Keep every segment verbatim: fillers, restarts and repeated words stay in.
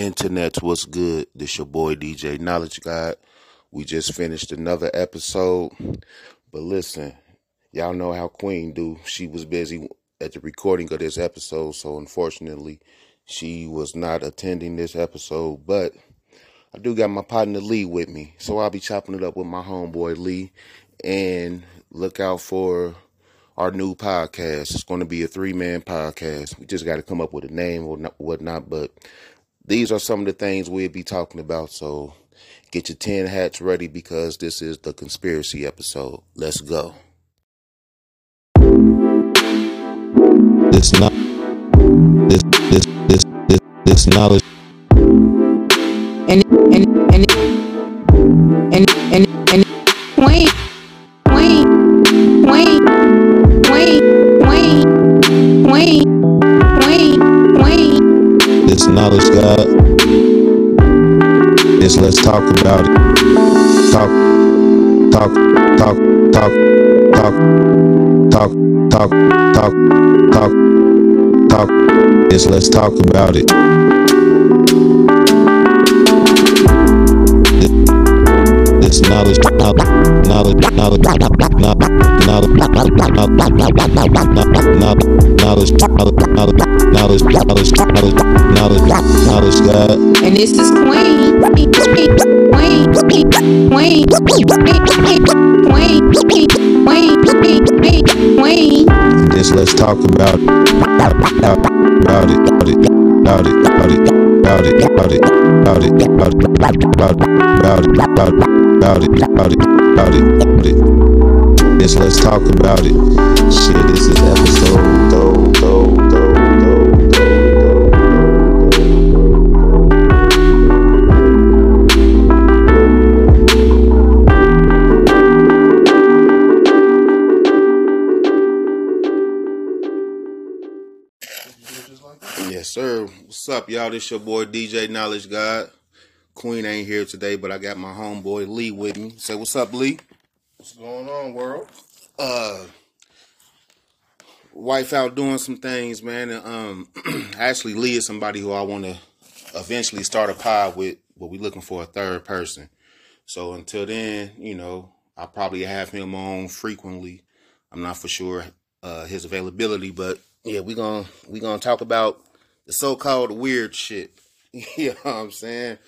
Internet, what's good? This your boy D J Knowledge God. We just finished another episode, but listen, y'all know how Queen do. She was busy at the recording of this episode, so unfortunately, she was not attending this episode, but I do got my partner Lee with me, so I'll be chopping it up with my homeboy Lee, and look out for our new podcast. It's going to be a three-man podcast. We just got to come up with a name or whatnot, but these are some of the things we'll be talking about, so get your tin hats ready because this is the conspiracy episode. Let's go. This not this this this this this knowledge and and and and and and Queen Queen Queen Queen Queen Queen Queen Queen. This knowledge, God, is let's talk about it. Talk, talk, talk, talk, talk, talk, talk, talk, talk, talk. Is let's talk about it. This knowledge, knowledge, knowledge, knowledge, knowledge, knowledge. Knowledge, knowledge, knowledge, knowledge, knowledge, God. And this is Queen, Queen, Queen, Queen, Queen, Queen, Queen, Queen. Just let's talk about it, about it, about it, about it, about it, about it, about it, about it, about it, about it, about it, about it, about it, about it, about it. Just let's talk about it. Shit, this is episode go, go, go. Sir, what's up, y'all? This your boy D J Knowledge God. Queen ain't here today, but I got my homeboy Lee with me. Say, what's up, Lee? What's going on, world? Uh, wife out doing some things, man. And, um, actually, Lee is somebody who I want to eventually start a pod with, but we looking for a third person. So until then, you know, I'll probably have him on frequently. I'm not for sure uh, his availability, but yeah, we gonna we gonna talk about the so-called weird shit. You know what I'm saying?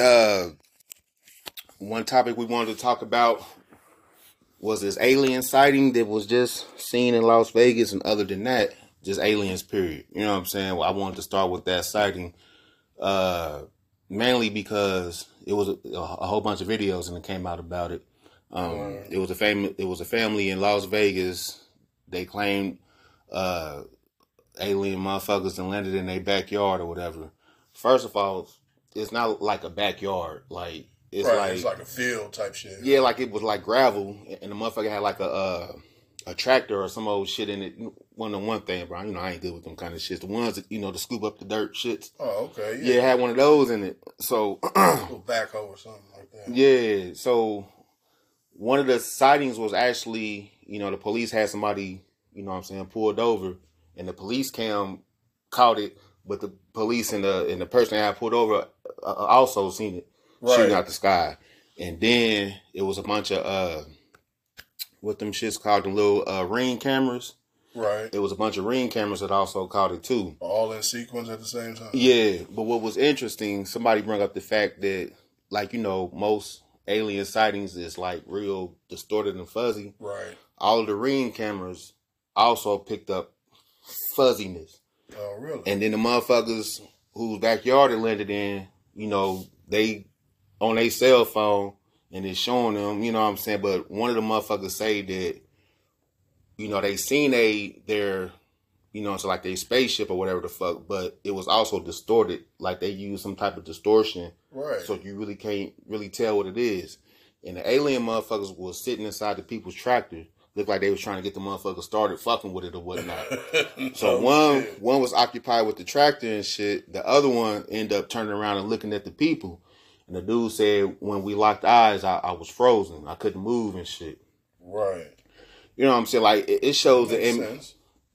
uh, one topic we wanted to talk about was this alien sighting that was just seen in Las Vegas, and other than that, just aliens, period. You know what I'm saying? Well, I wanted to start with that sighting uh, mainly because it was a, a whole bunch of videos and it came out about it. Um, wow. It was a fam- It was a family in Las Vegas. They claimed Uh, alien motherfuckers and landed in their backyard or whatever. First of all, it's not like a backyard. Like it's right, like it's like a field type shit. Yeah, like it was like gravel, and the motherfucker had like a uh, a tractor or some old shit in it. One of the one thing, bro. You know I ain't good with them kind of shits. The ones that you know to scoop up the dirt shits. Oh, okay. Yeah, yeah, it had one of those in it. So a little backhoe or something like that. Yeah. So one of the sightings was actually, you know, the police had somebody, you know what I'm saying, pulled over. And the police cam caught it, but the police and the and the person that I pulled over uh, also seen it right, shooting out the sky. And then it was a bunch of uh, what them shits called the little uh, ring cameras. Right. It was a bunch of ring cameras that also caught it too. All in sequence at the same time. Yeah, but what was interesting, somebody brought up the fact that, like, you know, most alien sightings is like real distorted and fuzzy. Right. All of the ring cameras also picked up fuzziness. Oh, really? And then the motherfuckers whose backyard it landed in, you know, they on their cell phone and it's showing them, you know what I'm saying? But one of the motherfuckers say that, you know, they seen a their, you know, it's so like their spaceship or whatever the fuck, but it was also distorted. Like they used some type of distortion. Right. So you really can't really tell what it is. And the alien motherfuckers was sitting inside the people's tractor. Looked like they was trying to get the motherfucker started fucking with it or whatnot. So one one was occupied with the tractor and shit. The other one ended up turning around and looking at the people. And the dude said, when we locked eyes, I, I was frozen. I couldn't move and shit. Right. You know what I'm saying? Like, it, it shows the im-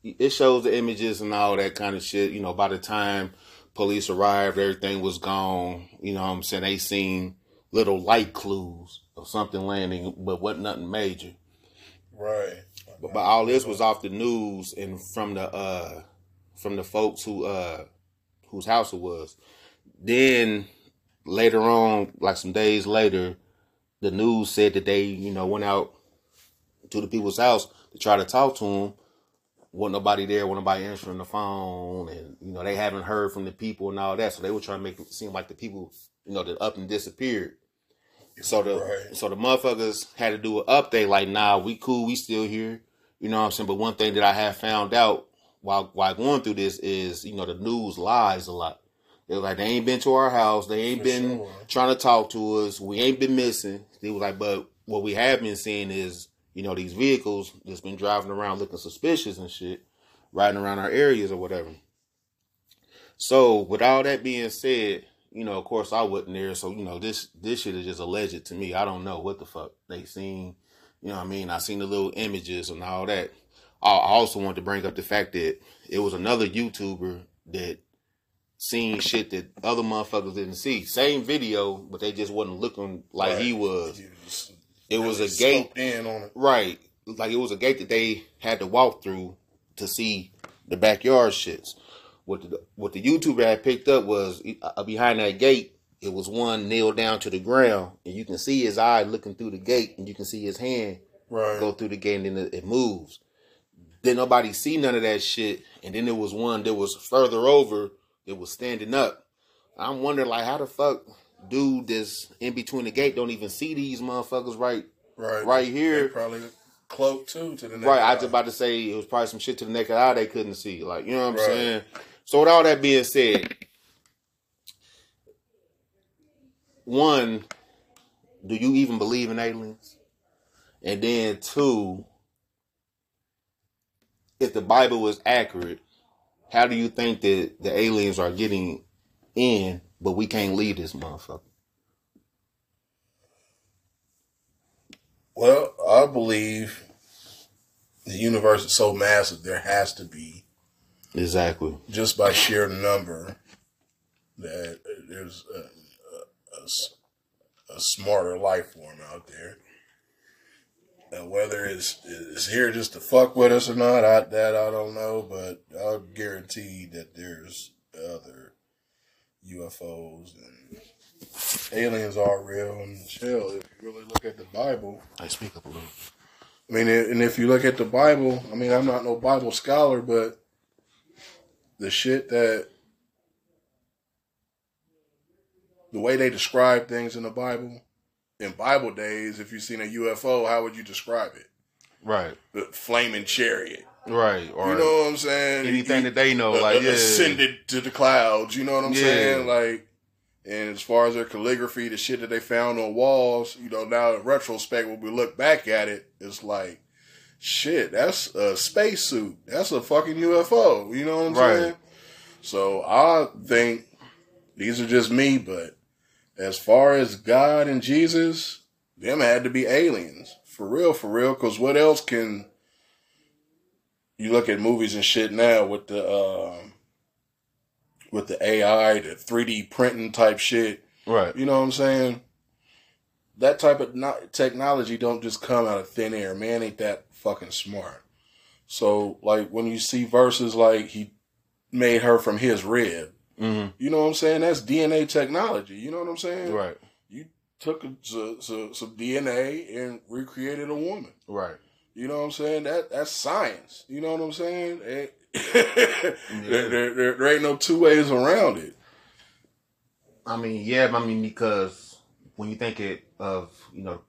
it shows the images and all that kind of shit. You know, by the time Police arrived, everything was gone. You know what I'm saying? They seen little light clues of something landing, but wasn't nothing major. Right. But, but all this was off the news and from the uh, from the folks who uh, whose house it was. Then later on, like some days later, the news said that they, you know, went out to the people's house to try to talk to them. Wasn't nobody there, wasn't nobody answering the phone, and, you know, they haven't heard from the people and all that. So they were trying to make it seem like the people, you know, that up and disappeared. So the right. so the motherfuckers had to do an update like, nah, we cool, we still here. You know what I'm saying? But one thing that I have found out while while going through this is, you know, the news lies a lot. They're like, they ain't been to our house. They ain't For been sure. trying to talk to us. We ain't been missing. They was like, but what we have been seeing is, you know, these vehicles that's been driving around looking suspicious and shit, riding around our areas or whatever. So with all that being said, you know, of course I wasn't there. So, you know, this, this shit is just alleged to me. I don't know what the fuck they seen. You know what I mean? I seen the little images and all that. I also wanted to bring up the fact that it was another YouTuber that seen shit that other motherfuckers didn't see. Same video, but they just wasn't looking like right. he was. It was a gate, in on it. Right? Like it was a gate that they had to walk through to see the backyard shits. What the what the YouTuber had picked up was uh, behind that gate. It was one nailed down to the ground, and you can see his eye looking through the gate, and you can see his hand right. go through the gate, and then it moves. Then nobody see none of that shit, and then there was one that was further over that was standing up. I'm wondering like how the fuck. Dude, that's in between the gate don't even see these motherfuckers right, right, right here. They probably cloaked too to the naked right. eye. I was about to say it was probably some shit to the naked eye they couldn't see. Like you know what I'm right. saying. So with all that being said, one, do you even believe in aliens? And then two, if the Bible was accurate, how do you think that the aliens are getting in? But we can't leave this motherfucker. Well, I believe the universe is so massive, there has to be. Exactly. Just by sheer number, that there's a, a, a smarter life form out there. And whether it's, it's here just to fuck with us or not, I, that I don't know. But I'll guarantee that there's other U F Os and aliens are real and chill. If you really look at the Bible, I speak up a little. I mean, and if you look at the Bible, I mean, I'm not no Bible scholar, but the shit that the way they describe things in the Bible in Bible days, if you've seen a U F O, how would you describe it? Right, the flaming chariot. Right, or you know what I'm saying. Anything you, that they know, uh, like yeah, ascended to the clouds. You know what I'm yeah. saying, like. And as far as their calligraphy, the shit that they found on walls, you know, now in retrospect, when we look back at it, it's like, shit, that's a spacesuit. That's a fucking U F O. You know what I'm right. saying. So I think these are just me, but as far as God and Jesus, them had to be aliens for real, for real. Because what else can you look at movies and shit now with the um, with the A I, the three D printing type shit. Right. You know what I'm saying? That type of not technology don't just come out of thin air. Man ain't that fucking smart. So, like, when you see verses like he made her from his rib, mm-hmm. you know what I'm saying? That's D N A technology. You know what I'm saying? Right. You took a, so, so, some D N A and recreated a woman. Right. You know what I'm saying? That that's science. You know what I'm saying? It, yeah. there, there, there, there ain't no two ways around it. I mean, yeah, I mean, because when you think it of, you know,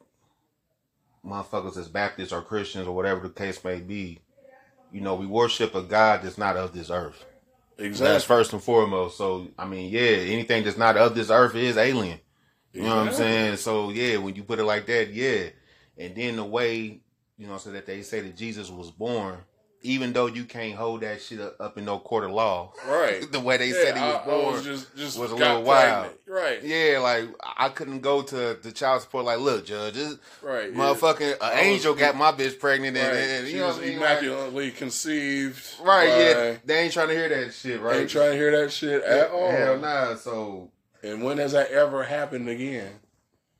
motherfuckers as Baptists or Christians or whatever the case may be, you know, we worship a God that's not of this earth. Exactly. That's first and foremost. So, I mean, yeah, anything that's not of this earth is alien. You exactly. know what I'm saying? So, yeah, when you put it like that, yeah. And then the way... You know, so that they say that Jesus was born even though you can't hold that shit up in no court of law. Right. The way they yeah, said he was I, born I was, just, just was a little wild. Right. Yeah, like, I couldn't go to the child support, like, look, Judge, this right, motherfucking yeah. an angel was, got my bitch pregnant. Right. And, and, she you know was immaculately like, conceived. Right, yeah. They ain't trying to hear that shit, right? They ain't trying to hear that shit at all. Hell nah, so... And when has that ever happened again?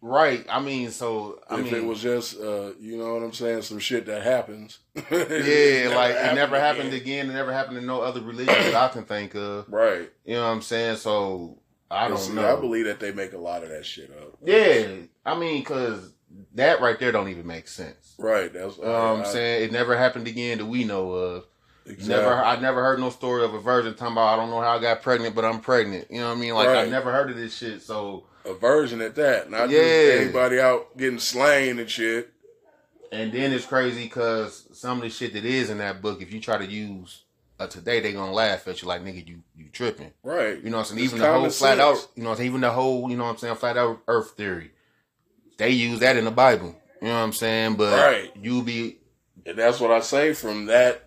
Right. I mean, so... I if mean, it was just, uh, you know what I'm saying, some shit that happens. Yeah, like, it never happened again. again. It never happened in no other religion that I can think of. Right. You know what I'm saying? So, I don't see, know. I believe that they make a lot of that shit up. Yeah. I mean, because that right there don't even make sense. Right. That's You know what I'm I, saying? It never happened again that we know of. Exactly. Never, I never heard no story of a virgin talking about, I don't know how I got pregnant, but I'm pregnant. You know what I mean? Like, right. I never heard of this shit, so... A virgin at that. Not yeah. just anybody out getting slain and shit. And then it's crazy because some of the shit that is in that book, if you try to use a today, they gonna laugh at you like, nigga, you, you tripping. Right. You know what I'm saying? Even the whole flat out, you know what I'm saying? Even the whole, you know what I'm saying, flat out earth theory. They use that in the Bible. You know what I'm saying? But right. you be... And that's what I say from that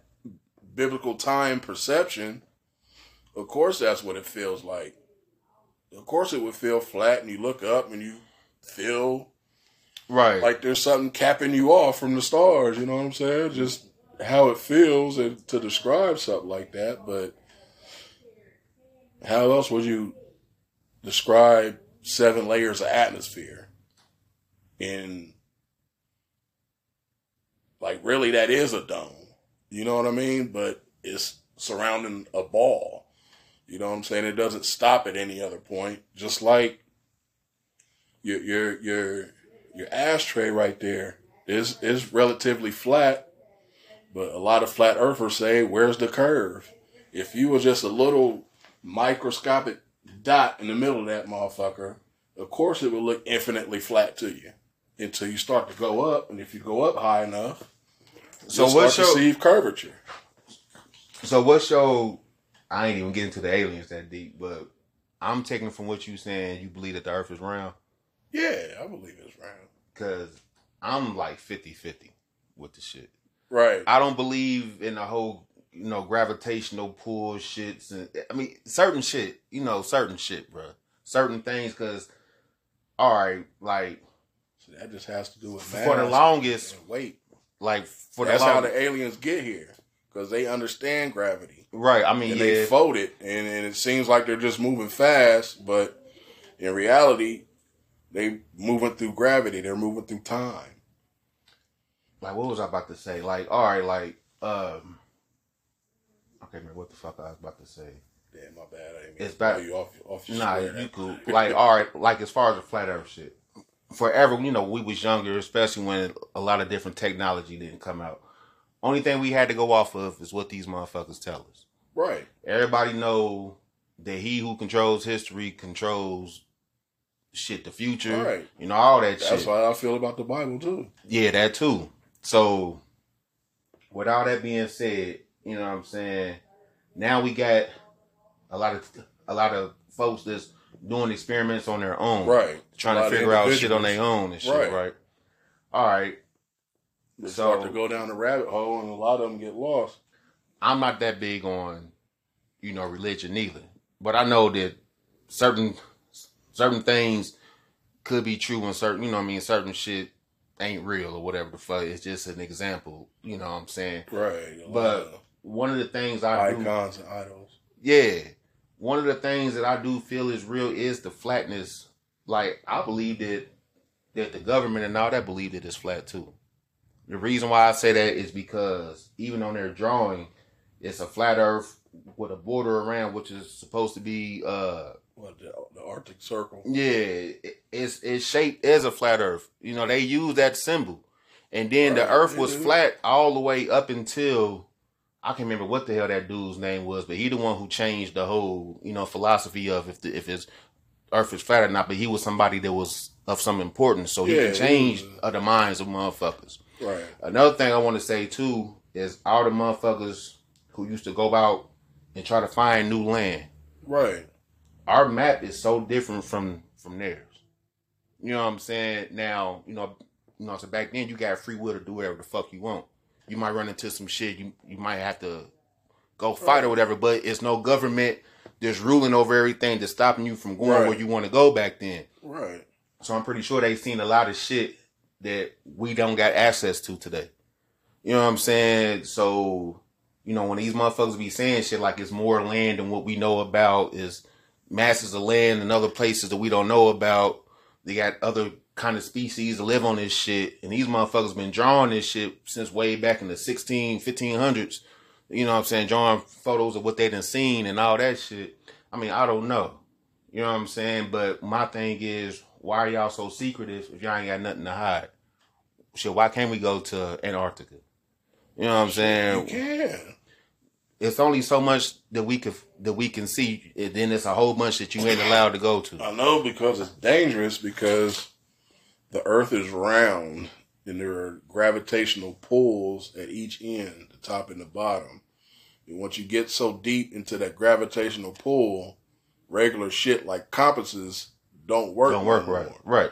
biblical time perception, of course that's what it feels like. Of course it would feel flat and you look up and you feel right like there's something capping you off from the stars, you know what I'm saying? Just how it feels and to describe something like that, but how else would you describe seven layers of atmosphere? And like really that is a dome. You know what I mean? But it's surrounding a ball. You know what I'm saying? It doesn't stop at any other point. Just like your your your your ashtray right there is is relatively flat, but a lot of flat earthers say, "Where's the curve?" If you were just a little microscopic dot in the middle of that motherfucker, of course it would look infinitely flat to you until you start to go up, and if you go up high enough. So what's your curvature? So what's your? I ain't even getting to the aliens that deep, but I'm taking from what you saying. You believe that the Earth is round? Yeah, I believe it's round. Cause I'm like fifty-fifty with the shit. Right. I don't believe in the whole, you know, gravitational pull shits, and I mean certain shit. You know, certain shit, bro. Certain things, cause all right, like so that just has to do with for the longest wait. Like for that's the how the aliens get here because they understand gravity, right? I mean, and yeah. they fold it, and, and it seems like they're just moving fast, but in reality, they moving through gravity. They're moving through time. Like, what was I about to say? Like, all right, like, um, okay, man, what the fuck I was about to say? Damn, my bad. I didn't mean it's about you off, off your nah, square. You cool. Like, all right, like as far as the flat Earth shit. Forever, you know, we was younger, especially when a lot of different technology didn't come out. Only thing we had to go off of is what these motherfuckers tell us. Right. Everybody know that he who controls history controls shit, the future. Right. You know, all that shit. That's how I feel about the Bible, too. Yeah, that, too. So, with all that being said, you know what I'm saying, now we got a lot of, a lot of folks that's doing experiments on their own. Right. Trying to figure out shit on their own and shit, right? right? All right. They so, start to go down the rabbit hole and a lot of them get lost. I'm not that big on, you know, religion either. But I know that certain certain things could be true and certain, you know what I mean, certain shit ain't real or whatever the fuck. It's just an example, you know what I'm saying? Right. But one of the things I do... Icons and idols. Yeah. One of the things that I do feel is real is the flatness. Like, I believe that that the government and all that believe that it's flat, too. The reason why I say that is because even on their drawing, it's a flat earth with a border around, which is supposed to be... Uh, what, the, the Arctic Circle? Yeah, it, it's, it's shaped as a flat earth. You know, they use that symbol. And then right. the earth was flat all the way up until... I can't remember what the hell that dude's name was, but he the one who changed the whole, you know, philosophy of if the, if it's Earth is flat or not. But he was somebody that was of some importance, so he yeah, can change uh, the minds of motherfuckers. Right. Another thing I want to say too is all the motherfuckers who used to go out and try to find new land. Right. Our map is so different from from theirs. You know what I'm saying? Now, you know, you know, so back then you got free will to do whatever the fuck you want. you might run into some shit. You you might have to go fight or whatever. But it's no government that's ruling over everything that's stopping you from going right. where you want to go back then. Right. So I'm pretty sure they've seen a lot of shit that we don't got access to today. You know what I'm saying? So, you know, when these motherfuckers be saying shit like it's more land than what we know about, is masses of land and other places that we don't know about. They got other kind of species that live on this shit. And these motherfuckers been drawing this shit since way back in the sixteen, fifteen hundreds. You know what I'm saying? Drawing photos of what they done seen and all that shit. I mean, I don't know. You know what I'm saying? But my thing is, why are y'all so secretive if y'all ain't got nothing to hide? Shit, why can't we go to Antarctica? You know what I'm saying? Yeah. It's only so much that we could that we can see, and then it's a whole bunch that you ain't allowed to go to. I know, because it's dangerous, because the Earth is round and there are gravitational pulls at each end, the top and the bottom. And once you get so deep into that gravitational pull, regular shit like compasses don't work. Don't work right. Right.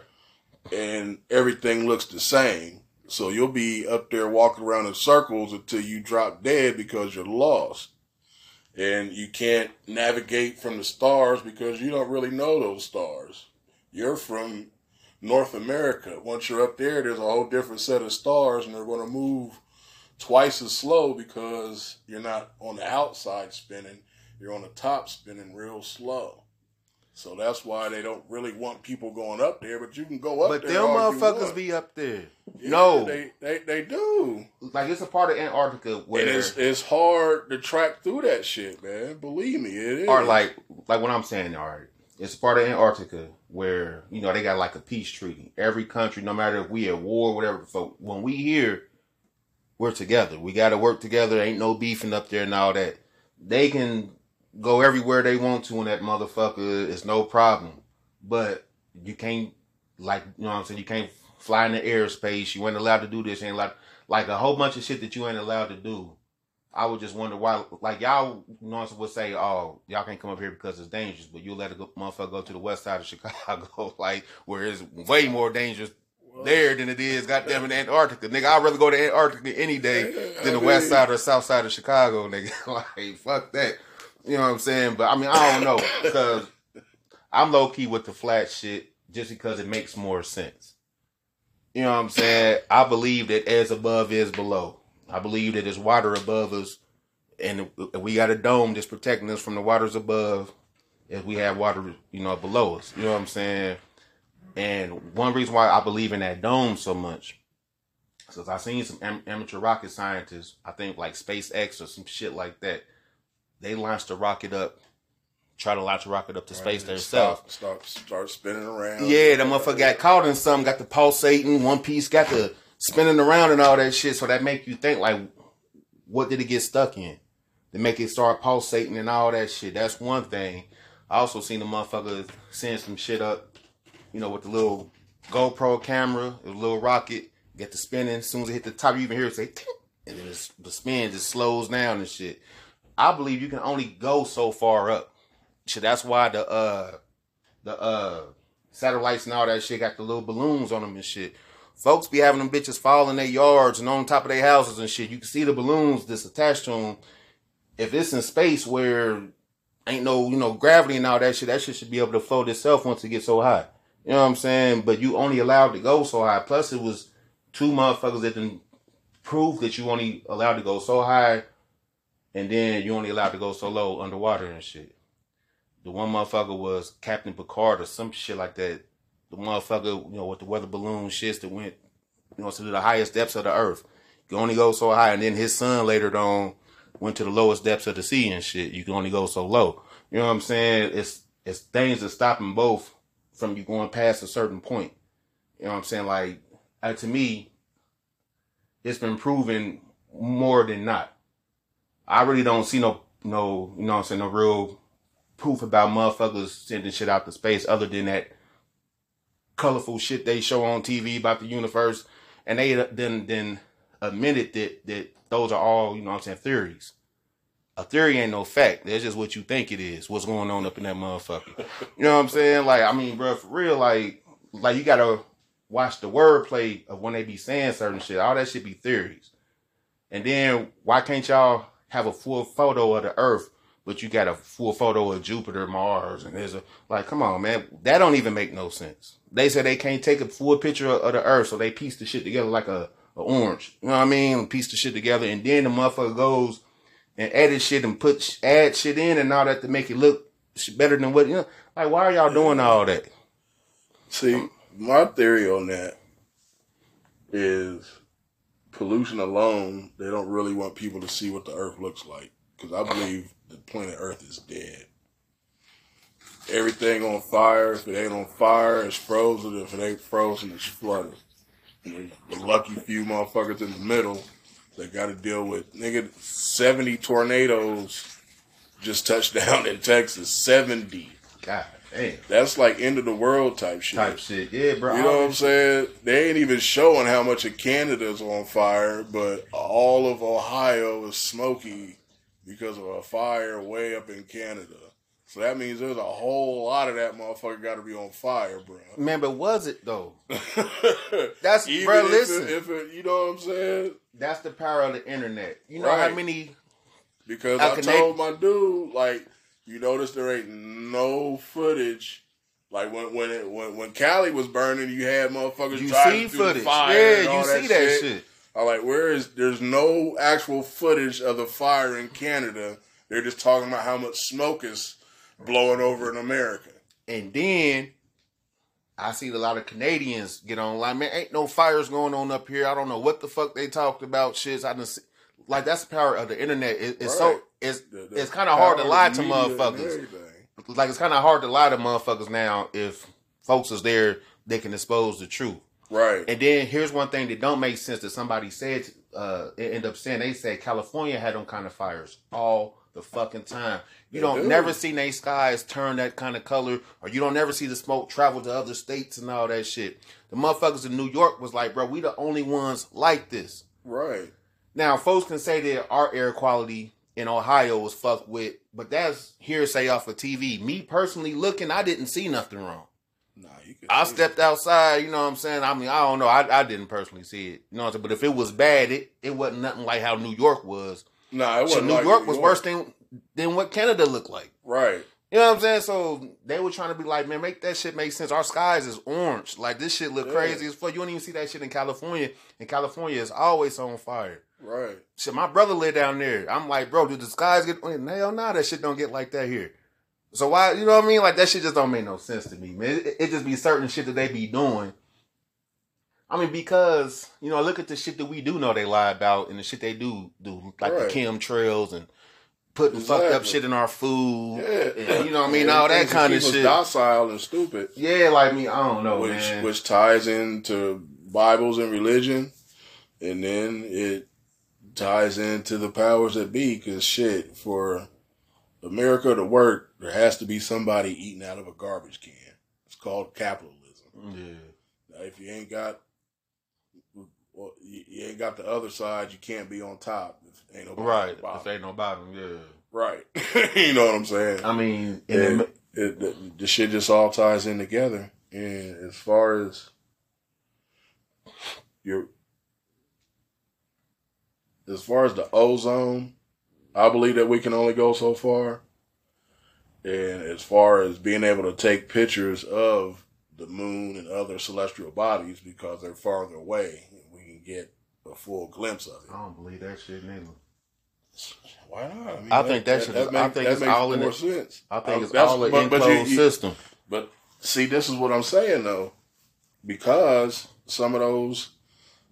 And everything looks the same. So you'll be up there walking around in circles until you drop dead because you're lost. And you can't navigate from the stars because you don't really know those stars. You're from North America. Once you're up there, there's a whole different set of stars, and they're going to move twice as slow because you're not on the outside spinning. You're on the top spinning real slow. So that's why they don't really want people going up there, but you can go up but there. But them motherfuckers be up there. Yeah, no. They, they they do. Like, it's a part of Antarctica where... It is, it's hard to track through that shit, man. Believe me, it is. Or like, like what I'm saying, all right. It's part of Antarctica where, you know, they got like a peace treaty. Every country, no matter if we at war or whatever. So when we here, we're together. We got to work together. Ain't no beefing up there and all that. They can... go everywhere they want to in that motherfucker. It's no problem. But you can't, like, you know what I'm saying? You can't fly in the airspace. You ain't allowed to do this. You ain't allowed, like, a whole bunch of shit that you ain't allowed to do. I would just wonder why, like, y'all, you know what I'm saying, would say, oh, y'all can't come up here because it's dangerous, but you'll let a motherfucker go to the west side of Chicago, like, where it's way more dangerous there than it is, goddamn, in Antarctica. Nigga, I'd rather go to Antarctica any day than the west side or south side of Chicago, nigga. Like, fuck that. You know what I'm saying? But I mean, I don't know, because I'm low key with the flat shit just because it makes more sense. You know what I'm saying? I believe that as above is below. I believe that there's water above us, and we got a dome that's protecting us from the waters above, as we have water, you know, below us. You know what I'm saying? And one reason why I believe in that dome so much, because I've seen some am- amateur rocket scientists, I think like SpaceX or some shit like that. They launched a rocket up, try to launch a rocket up to right, space themselves. Start, start, start spinning around. Yeah, that motherfucker got caught in something, got the pulsating, one piece got the spinning around and all that shit. So that make you think, like, what did it get stuck in? They make it start pulsating and all that shit. That's one thing. I also seen the motherfucker send some shit up, you know, with the little GoPro camera, the little rocket, get the spinning. As soon as it hit the top, you even hear it say, ting! And then it's, the spin just slows down and shit. I believe you can only go so far up. Shit, that's why the uh, the uh, satellites and all that shit got the little balloons on them and shit. Folks be having them bitches fall in their yards and on top of their houses and shit. You can see the balloons that's attached to them. If it's in space where ain't no, you know, gravity and all that shit, that shit should be able to fold itself once it gets so high. You know what I'm saying? But you only allowed to go so high. Plus, it was two motherfuckers that didn't prove that you only allowed to go so high. And then you only allowed to go so low underwater and shit. The one motherfucker was Captain Picard or some shit like that. The motherfucker, you know, with the weather balloon shits that went, you know, to the highest depths of the earth. You can only go so high. And then his son later on went to the lowest depths of the sea and shit. You can only go so low. You know what I'm saying? It's it's things that stop them both from you going past a certain point. You know what I'm saying? Like, uh, to me, it's been proven more than not. I really don't see no, no, you know what I'm saying, no real proof about motherfuckers sending shit out to space other than that colorful shit they show on T V about the universe. And they then, then admitted that, that those are all, you know what I'm saying, theories. A theory ain't no fact. That's just what you think it is, what's going on up in that motherfucker. You know what I'm saying? Like, I mean, bro, for real, like, like you got to watch the wordplay of when they be saying certain shit. All that shit be theories. And then why can't y'all have a full photo of the Earth, but you got a full photo of Jupiter, Mars, and there's a, like, come on, man. That don't even make no sense. They said they can't take a full picture of, of the Earth, so they piece the shit together like a, a orange. You know what I mean? Piece the shit together, and then the motherfucker goes and edit shit and put, add shit in and all that to make it look better than what, you know. Like, why are y'all doing all that? See, my theory on that is pollution alone, they don't really want people to see what the Earth looks like. Because I believe the planet Earth is dead. Everything on fire. If it ain't on fire, it's frozen. If it ain't frozen, it's flooded. And the lucky few motherfuckers in the middle that got to deal with, nigga, seventy tornadoes just touched down in Texas. seventy. God damn. That's like end of the world type shit. Type shit, yeah, bro. You know what I'm saying? They ain't even showing how much of Canada's on fire, but all of Ohio is smoky because of a fire way up in Canada. So that means there's a whole lot of that motherfucker got to be on fire, bro. Man, but was it, though? That's, even bro, if listen. It, if it, you know what I'm saying? That's the power of the internet. You know right. how many... Because I, I told my dude, like, you notice there ain't no footage. Like, when when it, when, when Cali was burning, you had motherfuckers you driving through footage. The fire yeah, and all you that see that shit. shit. I'm like, where is... There's no actual footage of the fire in Canada. They're just talking about how much smoke is blowing over in America. And then I see a lot of Canadians get online. Man, ain't no fires going on up here. I don't know what the fuck they talked about. Shit, I didn't see. Like, that's the power of the internet. It, it's right. so it's the, the it's kind of hard to lie to motherfuckers. Like, it's kind of hard to lie to motherfuckers now. If folks is there, they can expose the truth. Right. And then here's one thing that don't make sense that somebody said. Uh, it ended up saying they said California had them kind of fires all the fucking time. You don't do. never see their skies turn that kind of color, or you don't never see the smoke travel to other states and all that shit. The motherfuckers in New York was like, bro, we the only ones like this. Right. Now, folks can say that our air quality in Ohio was fucked with, but that's hearsay off of T V. Me personally looking, I didn't see nothing wrong. Nah, you could I stepped it. outside, you know what I'm saying? I mean, I don't know. I, I didn't personally see it. You know what I'm saying? But if it was bad, it, it wasn't nothing like how New York was. Nah, it wasn't. So New like York New was York. worse than than what Canada looked like. Right. You know what I'm saying? So they were trying to be like, man, make that shit make sense. Our skies is orange. Like, this shit look yeah. crazy as fuck. You don't even see that shit in California. And California is always on fire. Right. Shit, my brother lived down there. I'm like, bro, did the skies get... Hell nah, that shit don't get like that here. So why... You know what I mean? Like, that shit just don't make no sense to me, man. It, it just be certain shit that they be doing. I mean, because, you know, look at the shit that we do know they lie about and the shit they do do. Like right. the chemtrails and putting exactly. fucked up shit in our food. Yeah. And, you know what I mean? Yeah, all that kind of shit. Docile and stupid. Yeah, like me, I don't know, which, man. Which ties into Bibles and religion. And then it ties into the powers that be. Because shit, for America to work, there has to be somebody eating out of a garbage can. It's called capitalism. Yeah. Now, if you ain't got... Well, you ain't got the other side. You can't be on top. If ain't no bottom, right. Bottom. If ain't no bottom, yeah. Right. You know what I'm saying? I mean, and it, it, the, the shit just all ties in together. And as far as your, as far as the ozone, I believe that we can only go so far. And as far as being able to take pictures of the moon and other celestial bodies because they're farther away. Get a full glimpse of it. I don't believe that shit neither. Why not? I, mean, I that, think that, that shit. That, that I think that it's makes all more in sense. I think I, it's all an enclosed system. But see, this is what I'm saying though, because some of those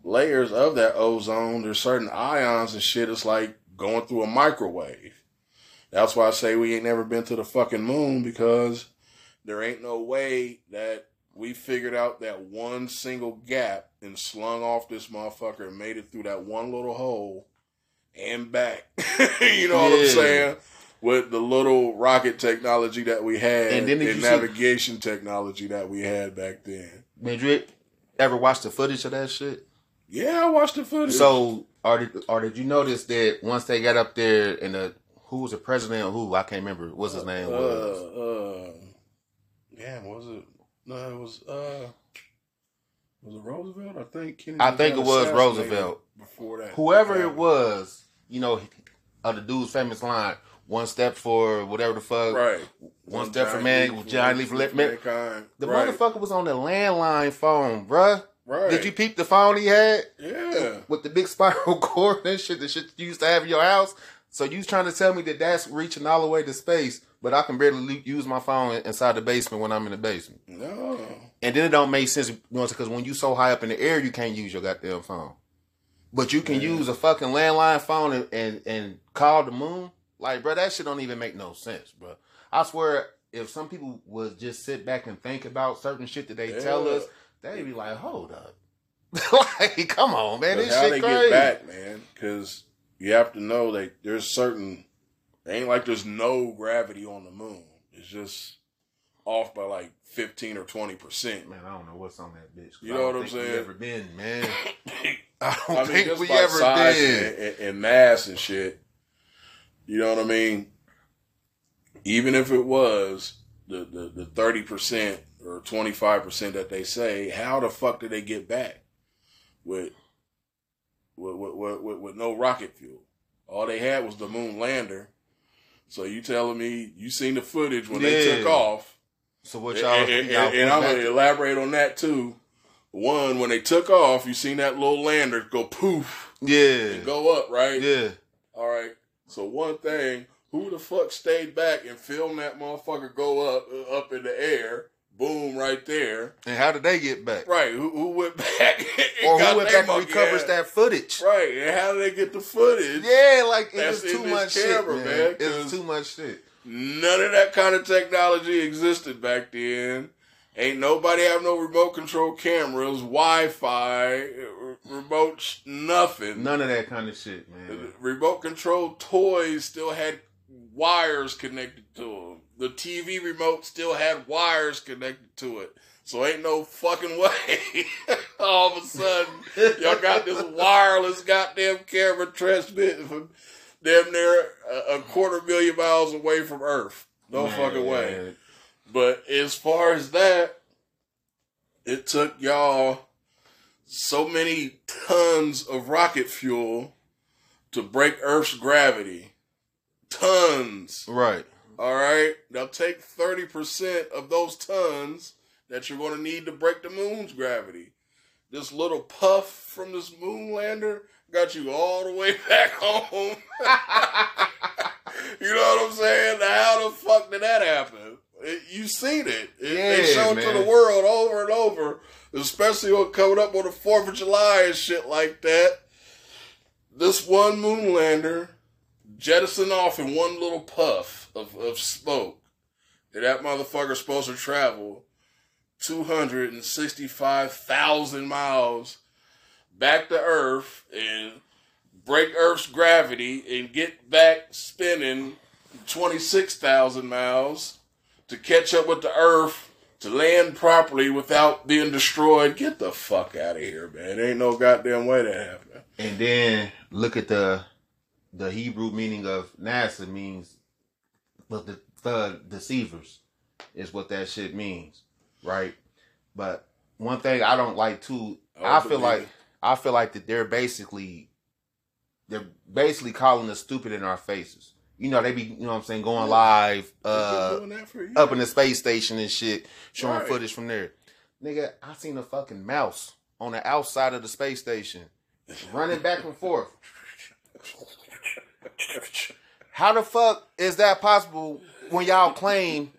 layers of that ozone, there's certain ions and shit. It's like going through a microwave. That's why I say we ain't never been to the fucking moon, because there ain't no way that we figured out that one single gap and slung off this motherfucker and made it through that one little hole and back. You know yeah. what I'm saying? With the little rocket technology that we had and, then and navigation see, technology that we had back then. Did you ever watch the footage of that shit? Yeah, I watched the footage. So, or did, or did you notice that once they got up there and the, who was the president or who? I can't remember. What's his name? Uh, was? Uh, damn, what was it? No, it was, uh, Was it Roosevelt? I think Kennedy I think it was Roosevelt. Before that. Whoever it was, you know, uh, the dude's famous line, one step for whatever the fuck. Right. One step for man, John Lee for mankind. The motherfucker was on the landline phone, bruh. Right. Did you peep the phone he had? Yeah. With the big spiral cord and shit, the shit you used to have in your house. So you was trying to tell me that that's reaching all the way to space, but I can barely use my phone inside the basement when I'm in the basement. No. And then it don't make sense, because when you so high up in the air, you can't use your goddamn phone. But you can yeah. use a fucking landline phone and, and, and call the moon. Like, bro, that shit don't even make no sense, bro. I swear, if some people would just sit back and think about certain shit that they yeah. tell us, they'd be like, hold up. Like, come on, man. This shit crazy. How they get back, man, because you have to know that there's certain, it ain't like there's no gravity on the moon. It's just off by like fifteen or twenty percent. Man, I don't know what's on that bitch. You know what I'm saying? I don't think we ever been, man. I don't I think mean, we ever been. And, and, and mass and shit. You know what I mean? Even if it was the, the, the thirty percent or twenty-five percent that they say, how the fuck did they get back with with, with, with with no rocket fuel? All they had was the moon lander. So you telling me you seen the footage when yeah. they took off. So what y'all... And, and, and, and I'm going to elaborate on that too. One, when they took off, you seen that little lander go poof. Yeah. And go up, right? Yeah. All right. So one thing, who the fuck stayed back and filmed that motherfucker go up uh, up in the air? Boom, right there. And how did they get back? Right, who, who went back? Or who went back and recovers ass. That footage? Right, and how did they get the footage? Yeah, like, it's too much camera, shit, man. It's too much shit. None of that kind of technology existed back then. Ain't nobody have no remote control cameras, Wi-Fi, remote, sh- nothing. None of that kind of shit, man. Remote control toys still had wires connected to them. The T V remote still had wires connected to it. So ain't no fucking way all of a sudden y'all got this wireless goddamn camera transmitting from damn near a, a quarter million miles away from Earth. No man. Fucking way. But as far as that, it took y'all so many tons of rocket fuel to break Earth's gravity. Tons. Right. All right. Now take thirty percent of those tons that you're going to need to break the moon's gravity. This little puff from this moon lander got you all the way back home. You know what I'm saying? Now, how the fuck did that happen? It, you seen it. it yeah, they showed man. It to the world over and over, especially when coming up on the fourth of July and shit like that. This one moon lander jettisoned off in one little puff of, of smoke. And that motherfucker's supposed to travel two hundred sixty-five thousand miles back to Earth and break Earth's gravity and get back spinning twenty-six thousand miles to catch up with the Earth, to land properly without being destroyed. Get the fuck out of here, man. There ain't no goddamn way that happened. And then look at the the Hebrew meaning of NASA means, but the, the deceivers is what that shit means, right? But one thing I don't like too, I, I feel like it. I feel like that they're basically they're basically calling us stupid in our faces. You know, they be, you know what I'm saying, going live uh, up in the space station and shit, showing right. footage from there. Nigga, I seen a fucking mouse on the outside of the space station running back and forth. How the fuck is that possible when y'all claim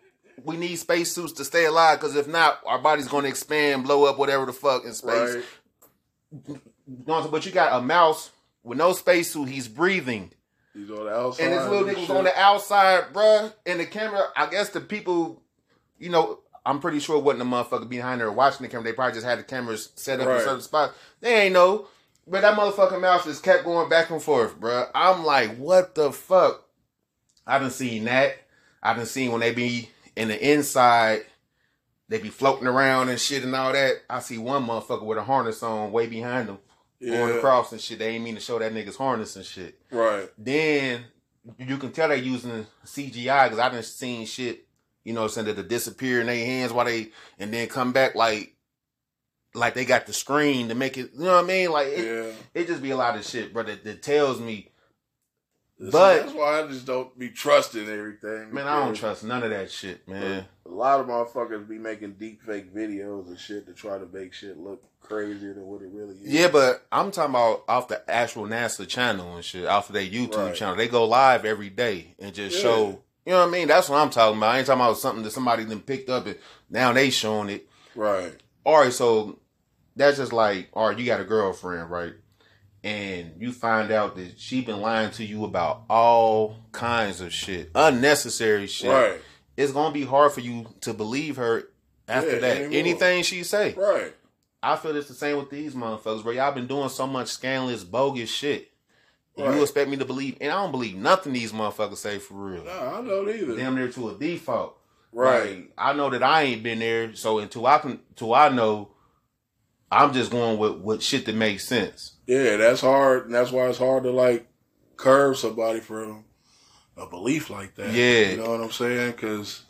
we need spacesuits to stay alive? Because if not, our body's going to expand, blow up, whatever the fuck in space. Right. But you got a mouse with no spacesuit, he's breathing. He's on the outside. And this little nigga was on the outside, bruh. And the camera, I guess the people, you know, I'm pretty sure wasn't the motherfucker behind there watching the camera. They probably just had the cameras set up right. in certain spots. They ain't know. But that motherfucking mouse just kept going back and forth, bruh. I'm like, what the fuck? I done seen that. I done seen when they be in the inside, they be floating around and shit and all that. I see one motherfucker with a harness on way behind them. Yeah. Going across and shit. They ain't mean to show that nigga's harness and shit. Right. Then you can tell they're using C G I because I done seen shit, you know what I'm saying, that they disappear in their hands while they, and then come back like like they got the screen to make it, you know what I mean? Like it, yeah. it just be a lot of shit, bro, that, that tells me. But so that's why I just don't be trusting everything. Man, I don't trust none of that shit, man. But a lot of motherfuckers be making deep fake videos and shit to try to make shit look crazier than what it really is. Yeah, but I'm talking about off the actual NASA channel and shit, off of their YouTube right. channel. They go live every day and just yeah. show, you know what I mean? That's what I'm talking about. I ain't talking about something that somebody then picked up and now they showing it. Right. All right, so that's just like, all right, you got a girlfriend, right? And you find out that she been lying to you about all kinds of shit. Unnecessary shit. Right. It's going to be hard for you to believe her after yeah, that. Anymore. Anything she say. Right. I feel it's the same with these motherfuckers, bro. Y'all been doing so much scandalous, bogus shit. Right. You expect me to believe. And I don't believe nothing these motherfuckers say for real. Nah, I don't either. Damn near to a default. Right. Like, I know that I ain't been there. So until I, can, until I know, I'm just going with, with shit that makes sense. Yeah, that's hard. And that's why it's hard to, like, curve somebody from a belief like that. Yeah. You know what I'm saying? Because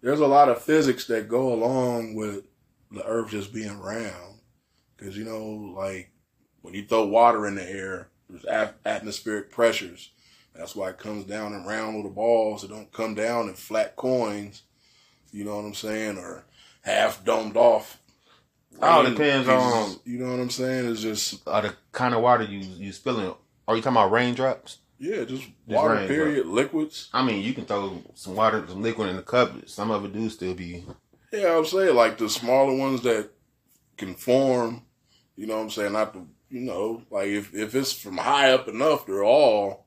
there's a lot of physics that go along with the earth just being round. Because, you know, like, when you throw water in the air, there's at- atmospheric pressures. That's why it comes down and round little balls. It don't come down in flat coins. You know what I'm saying? Or half domed off. All oh, depends on, you know what I'm saying? It's just uh, the kind of water you you spilling. Are you talking about raindrops? Yeah, just, just water. Rain, period. Bro. Liquids. I mean, you can throw some water, some liquid in the cup. Some of it do still be. Yeah, I'm saying like the smaller ones that can form. You know what I'm saying? Not the you know like if if it's from high up enough, they're all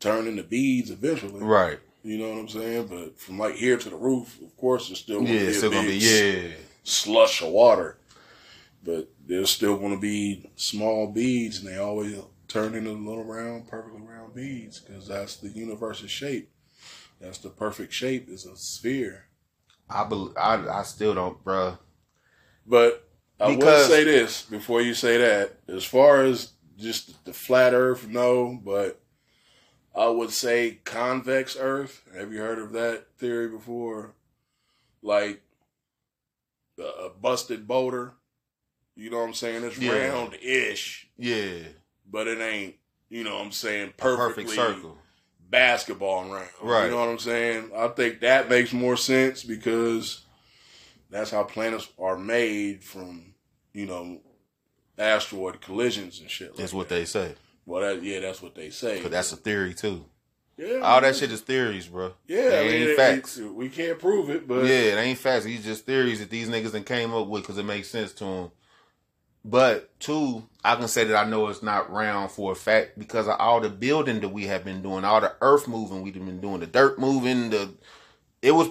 turn into beads eventually. Right. You know what I'm saying? But from like here to the roof, of course, it's still gonna yeah, be it's still gonna be yeah. slush of water, but there's still going to be small beads, and they always turn into little round, perfectly round beads because that's the universe's shape. That's the perfect shape is a sphere. I believe. I, I still don't, bruh. But I will say this before you say that: as far as just the flat Earth, no, but I would say convex Earth. Have you heard of that theory before? Like. A busted boulder, you know what I'm saying? It's yeah. round-ish. Yeah. But it ain't, you know what I'm saying, perfectly Perfect circle. Basketball round. Right. You know what I'm saying? I think that makes more sense because that's how planets are made from, you know, asteroid collisions and shit like that's that. That's what they say. Well, that, yeah, that's what they say. But that's a theory, too. Yeah, all man. That shit is theories, bro. Yeah, they I mean, ain't it, facts. It, we can't prove it, but yeah, it ain't facts. These just theories that these niggas done came up with because it makes sense to them. But two, I can say that I know it's not round for a fact because of all the building that we have been doing, all the earth moving we've been doing, the dirt moving. The it was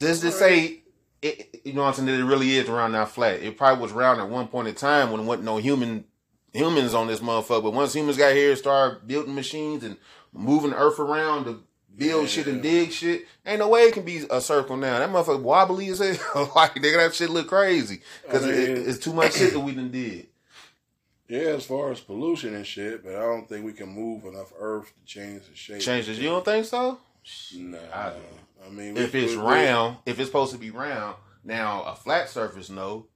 just to right. say, it, you know what I'm saying? That it really is round, not flat. It probably was round at one point in time when there wasn't no human humans on this motherfucker. But once humans got here, and started building machines and. Moving earth around to build yeah. shit and dig shit. Ain't no way it can be a circle now. That motherfucker wobbly as hell. Like, nigga, that shit look crazy. Because I mean, it, it's too much shit that we done did. Yeah, as far as pollution and shit, but I don't think we can move enough earth to change the shape. Change it. You don't think so? Nah. I, I mean, if it's round, if it's supposed to be round, now a flat surface, no.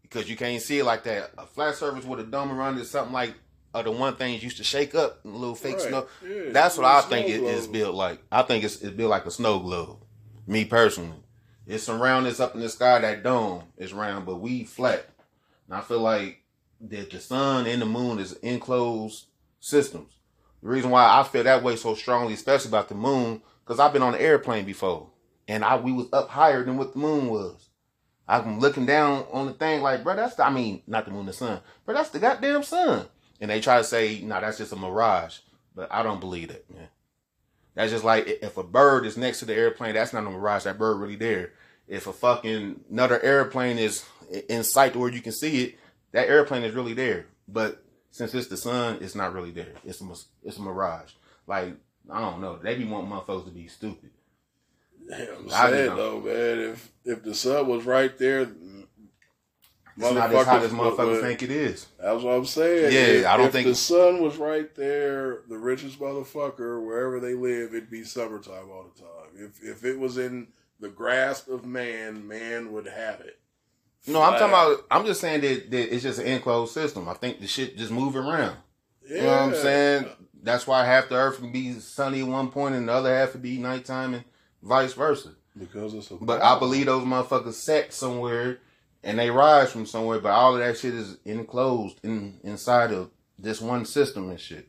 Because you can't see it like that. A flat surface with a dome around it, something like Or the one thing used to shake up a little fake right. snow. Yeah, that's what I think it is built like. I think it's, it's built like a snow globe. Me personally, it's some roundness up in the sky. That dome is round, but we flat. And I feel like that the sun and the moon is enclosed systems. The reason why I feel that way so strongly, especially about the moon, because I've been on an airplane before, and I we was up higher than what the moon was. I'm looking down on the thing like, bro, that's the, I mean, not the moon, the sun, but that's the goddamn sun. And they try to say, no, nah, that's just a mirage. But I don't believe that, man. That's just like if a bird is next to the airplane, that's not a mirage. That bird really there. If a fucking another airplane is in sight to where you can see it, that airplane is really there. But since it's the sun, it's not really there. It's a, it's a mirage. Like, I don't know. They be wanting motherfuckers to be stupid. Damn, I sad though, man. If, if the sun was right there... It's not as hot as motherfuckers think it is. That's what I'm saying. Yeah, if, I don't if think the sun was right there. The richest motherfucker, wherever they live, it'd be summertime all the time. If if it was in the grasp of man, man would have it. No, I'm like, talking about. I'm just saying that, that it's just an enclosed system. I think the shit just move around. Yeah. You know what I'm saying? That's why half the Earth can be sunny at one point and the other half would be nighttime and vice versa. Because it's a but I believe those motherfuckers sat somewhere and they rise from somewhere. But all of that shit is enclosed in inside of this one system and shit.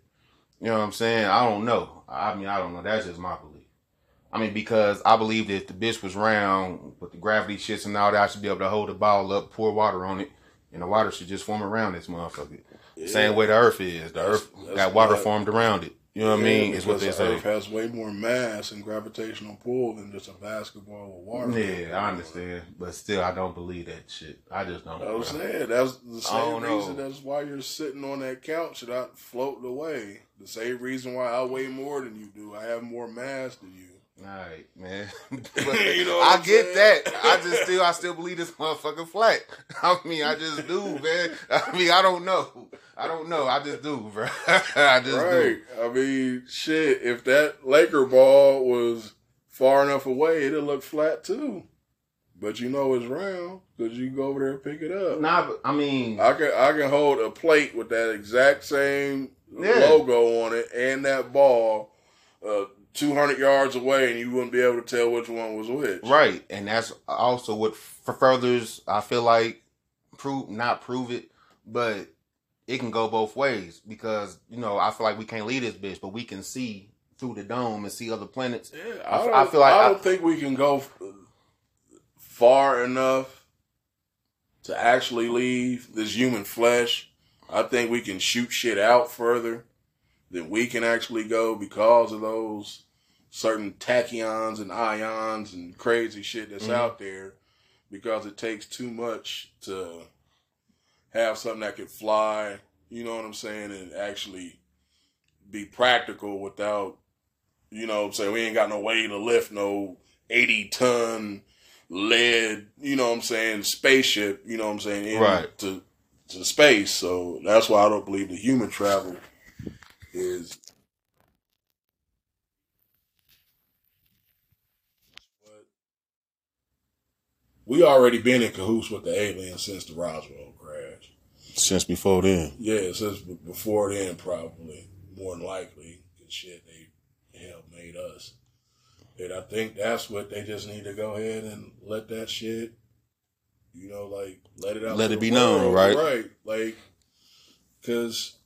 You know what I'm saying? I don't know. I mean, I don't know. That's just my belief. I mean, because I believe that if the bitch was round with the gravity shits and all that, I should be able to hold the ball up, pour water on it, and the water should just form around this motherfucker. Yeah. Same way the Earth is. The Earth that's, that's got water right. formed around it. You know what I yeah, mean? It's what they say. Earth has way more mass and gravitational pull than just a basketball with water. Yeah, I understand, but still, I don't believe that shit. I just don't. I was saying that's the same reason. Know. That's why you're sitting on that couch and I floating away. The same reason why I weigh more than you do. I have more mass than you. All right, man. You know I get saying? That. I just still, I still believe this motherfucker flat. I mean, I just do, man. I mean, I don't know. I don't know. I just do, bro. I just right. do. I mean, shit. If that Laker ball was far enough away, it'd look flat too. But you know it's round because you can go over there and pick it up. Nah, but I mean, I can, I can hold a plate with that exact same yeah. logo on it and that ball. Uh, two hundred yards away and you wouldn't be able to tell which one was which. Right. And that's also what furthers, I feel like, prove not prove it, but it can go both ways because, you know, I feel like we can't leave this bitch, but we can see through the dome and see other planets. Yeah, I, I, don't, I feel like I don't I, think we can go far enough to actually leave this human flesh. I think we can shoot shit out further than we can actually go because of those certain tachyons and ions and crazy shit that's mm-hmm. out there, because it takes too much to have something that could fly, you know what I'm saying, and actually be practical without, you know what I'm saying, we ain't got no way to lift no eighty ton lead, you know what I'm saying, spaceship, you know what I'm saying, in right. to, to space. So that's why I don't believe the human travel is but we already been in cahoots with the aliens since the Roswell crash. Since before then, yeah, since before then, probably more than likely, because shit, they helped made us, and I think that's what they just need to go ahead and let that shit, you know, like let it out, let it be known, right, right, like because.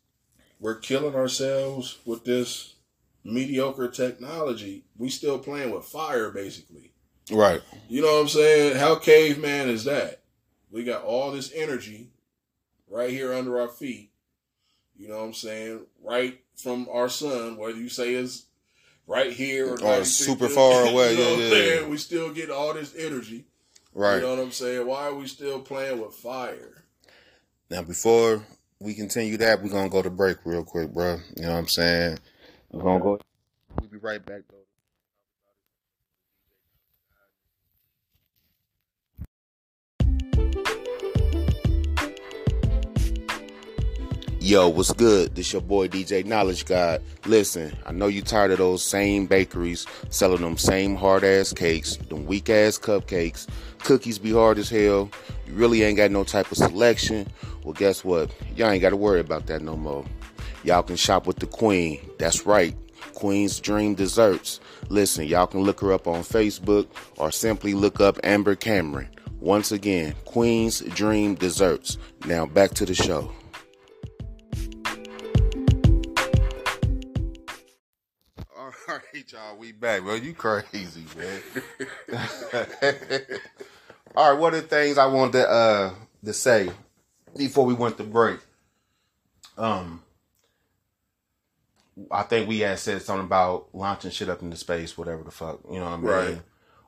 We're killing ourselves with this mediocre technology. We still playing with fire, basically. Right. You know what I'm saying? How caveman is that? We got all this energy right here under our feet. You know what I'm saying? Right from our sun, whether you say it's right here or, or super far away. You know what I'm saying? We still get all this energy. Right. You know what I'm saying? Why are we still playing with fire? Now, before we continue that, we're going to go to break real quick, bro. You know what I'm saying? We're going to go. We'll be right back, though. Yo, what's good? This your boy D J Knowledge God. Listen, I know you tired of those same bakeries selling them same hard-ass cakes, them weak-ass cupcakes. Cookies be hard as hell. You really ain't got no type of selection. Well, guess what? Y'all ain't got to worry about that no more. Y'all can shop with the Queen. That's right. Queen's Dream Desserts. Listen, y'all can look her up on Facebook or simply look up Amber Cameron. Once again, Queen's Dream Desserts. Now back to the show. All right, y'all, we back, bro. You crazy, man. All right, one of the things I wanted to, uh, to say before we went to break, um, I think we had said something about launching shit up into space, whatever the fuck, you know what I mean? Right.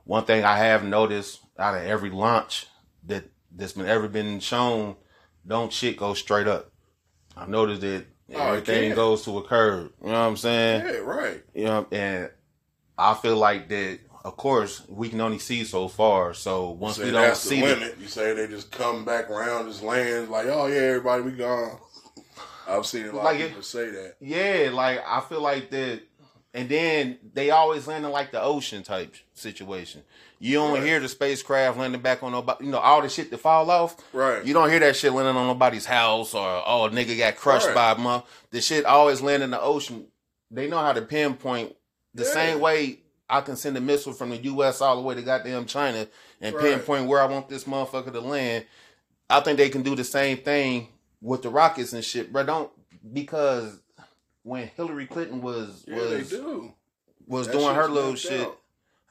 One thing I have noticed out of every launch that that's been ever been shown, don't shit go straight up. I've noticed that. Oh, everything goes to a curve. You know what I'm saying? Yeah, right. You know, and I feel like that, of course, we can only see so far. So once we don't see the limit, you say they just come back around, just land like, oh yeah, everybody, we gone. I've seen a lot like of people it, say that. Yeah, like I feel like that And then they always land in like the ocean type situation. You only right. hear the spacecraft landing back on nobody. You know, all the shit that fall off. Right. You don't hear that shit landing on nobody's house or, oh, a nigga got crushed right. by a month. The shit always land in the ocean. They know how to pinpoint the yeah. same way I can send a missile from the U S all the way to goddamn China and right. pinpoint where I want this motherfucker to land. I think they can do the same thing with the rockets and shit, bro. Don't, because when Hillary Clinton was yeah, was, they do. was doing her little shit, out.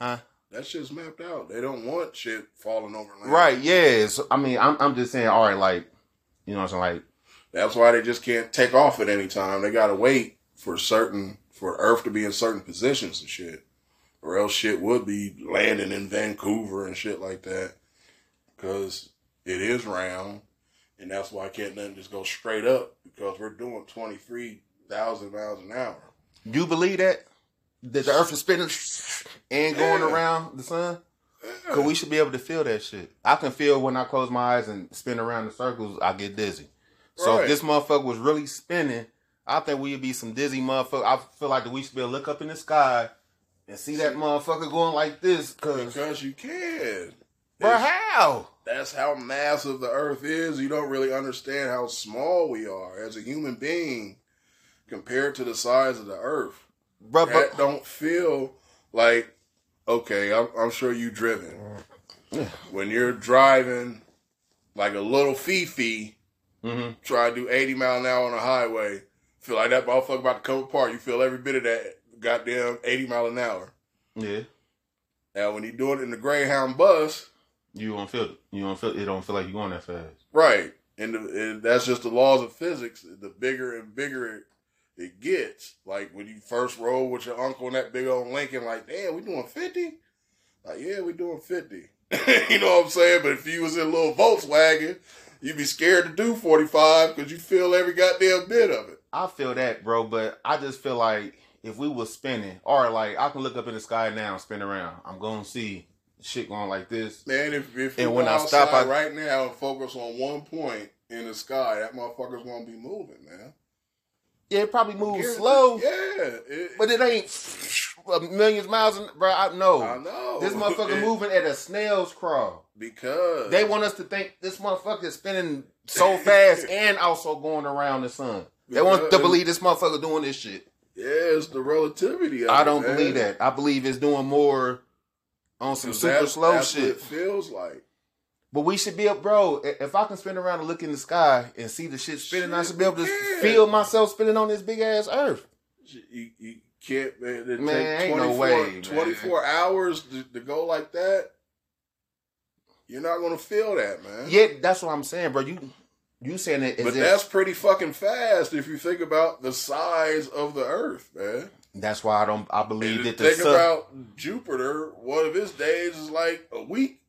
huh? That shit's mapped out. They don't want shit falling over land. Right? Yeah. So, I mean, I'm I'm just saying, all right, like, you know what I'm saying, like, that's why they just can't take off at any time. They gotta wait for certain for Earth to be in certain positions and shit, or else shit would be landing in Vancouver and shit like that, because it is round, and that's why I can't nothing just go straight up, because we're doing twenty-three thousand miles an hour. You believe that? That the earth is spinning and going yeah. around the sun? Yeah. Cause we should be able to feel that shit. I can feel when I close my eyes and spin around in circles, I get dizzy. So right. if this motherfucker was really spinning, I think we'd be some dizzy motherfucker. I feel like that we should be able to look up in the sky and see that motherfucker going like this. Cause because you can. But how? That's how massive the earth is. You don't really understand how small we are as a human being compared to the size of the earth. But, but, that don't feel like, okay, I'm, I'm sure you driven. Yeah. When you're driving like a little Fifi, mm-hmm. try to do eighty mile an hour on a highway, feel like that motherfucker about to come apart. You feel every bit of that goddamn eighty mile an hour. Yeah. Now, when you're doing it in the Greyhound bus, you don't feel it. You don't feel it. Don't feel like you're going that fast. Right. And, the, and that's just the laws of physics. The bigger and bigger it, it gets. Like when you first roll with your uncle in that big old Lincoln, like, damn, we doing fifty? Like, yeah, we doing fifty. You know what I'm saying? But if you was in a little Volkswagen, you'd be scared to do forty-five because you feel every goddamn bit of it. I feel that, bro, but I just feel like if we was spinning, or like I can look up in the sky now and spin around, I'm going to see shit going like this. Man, if, if you when I stop I... right now and focus on one point in the sky, that motherfucker's going to be moving, man. Yeah, it probably moves yeah, slow. Yeah. It, but it ain't millions of miles. In, bro, I know. I know. This motherfucker it, moving at a snail's crawl. Because they want us to think this motherfucker is spinning so fast and also going around the sun. They because, want to believe this motherfucker doing this shit. Yeah, it's the relativity of I it, don't man. believe that. I believe it's doing more on some super that's, slow that's shit. What it feels like. But we should be able, bro, if I can spin around and look in the sky and see the shit spinning, shit, I should be able to yeah. feel myself spinning on this big-ass earth. You, you can't, man. It man, take ain't no way, twenty-four man. hours to, to go like that, you're not going to feel that, man. Yeah, that's what I'm saying, bro. You you saying it as But if, that's pretty fucking fast if you think about the size of the earth, man. That's why I don't, I believe that the sun. Think about Jupiter, one of his days is like a week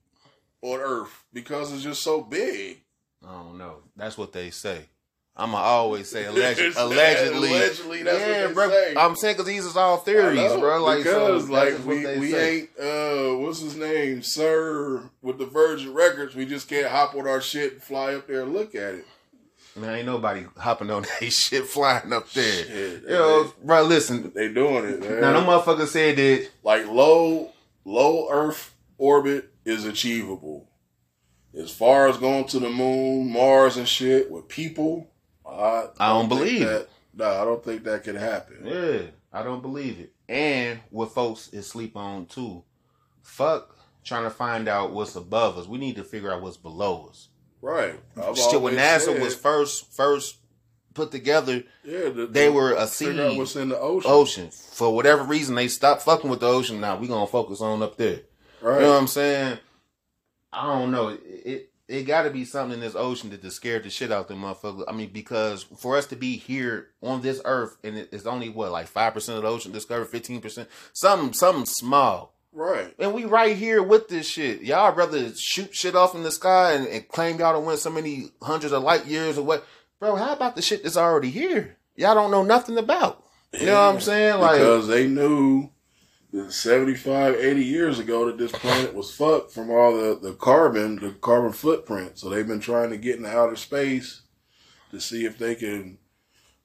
on Earth because it's just so big. I don't know. That's what they say. I'ma always say allegedly. allegedly. Allegedly, that's yeah, what they bro, say. I'm saying because these is all theories, know, bro. Like, because so, like we, we ain't uh, what's his name, Sir, with the Virgin Records. We just can't hop on our shit and fly up there and look at it. Man, ain't nobody hopping on that shit flying up there. Shit, you know, they, bro. Listen, they doing it, man. Now, no motherfucker said that like low, low Earth orbit is achievable. As far as going to the moon, Mars and shit with people, I don't, I don't believe that, it. No, I don't think that could happen. Yeah, I don't believe it. And what folks is sleep on too. Fuck trying to find out what's above us. We need to figure out what's below us. Right. I've Still, when NASA said, was first first put together, yeah, the, they were a sea. Figure out what's in the ocean. Ocean. For whatever reason, they stopped fucking with the ocean. Now we gonna focus on up there. Right. You know what I'm saying? I don't know. It it, it got to be something in this ocean that just scared the shit out them motherfuckers. I mean, because for us to be here on this earth and it, it's only what, like five percent of the ocean discovered, fifteen percent, something, something small. Right. And we right here with this shit. Y'all rather shoot shit off in the sky and, and claim y'all done went so many hundreds of light years or what. Bro, how about the shit that's already here? Y'all don't know nothing about. You yeah, know what I'm saying? Like, because they knew seventy-five, eighty years ago that this planet was fucked from all the, the carbon, the carbon footprint. So they've been trying to get into outer space to see if they can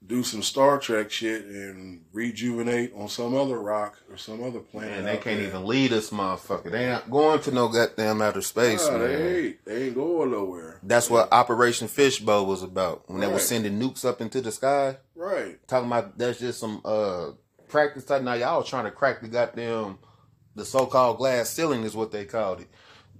do some Star Trek shit and rejuvenate on some other rock or some other planet. And they can't there. even lead us, motherfucker. They ain't going to no goddamn outer space, nah, man. They ain't, they ain't going nowhere. That's yeah. what Operation Fishbowl was about. When right. they were sending nukes up into the sky. Right. Talking about that's just some uh, practice type. Now y'all trying to crack the goddamn, the so-called glass ceiling is what they called it.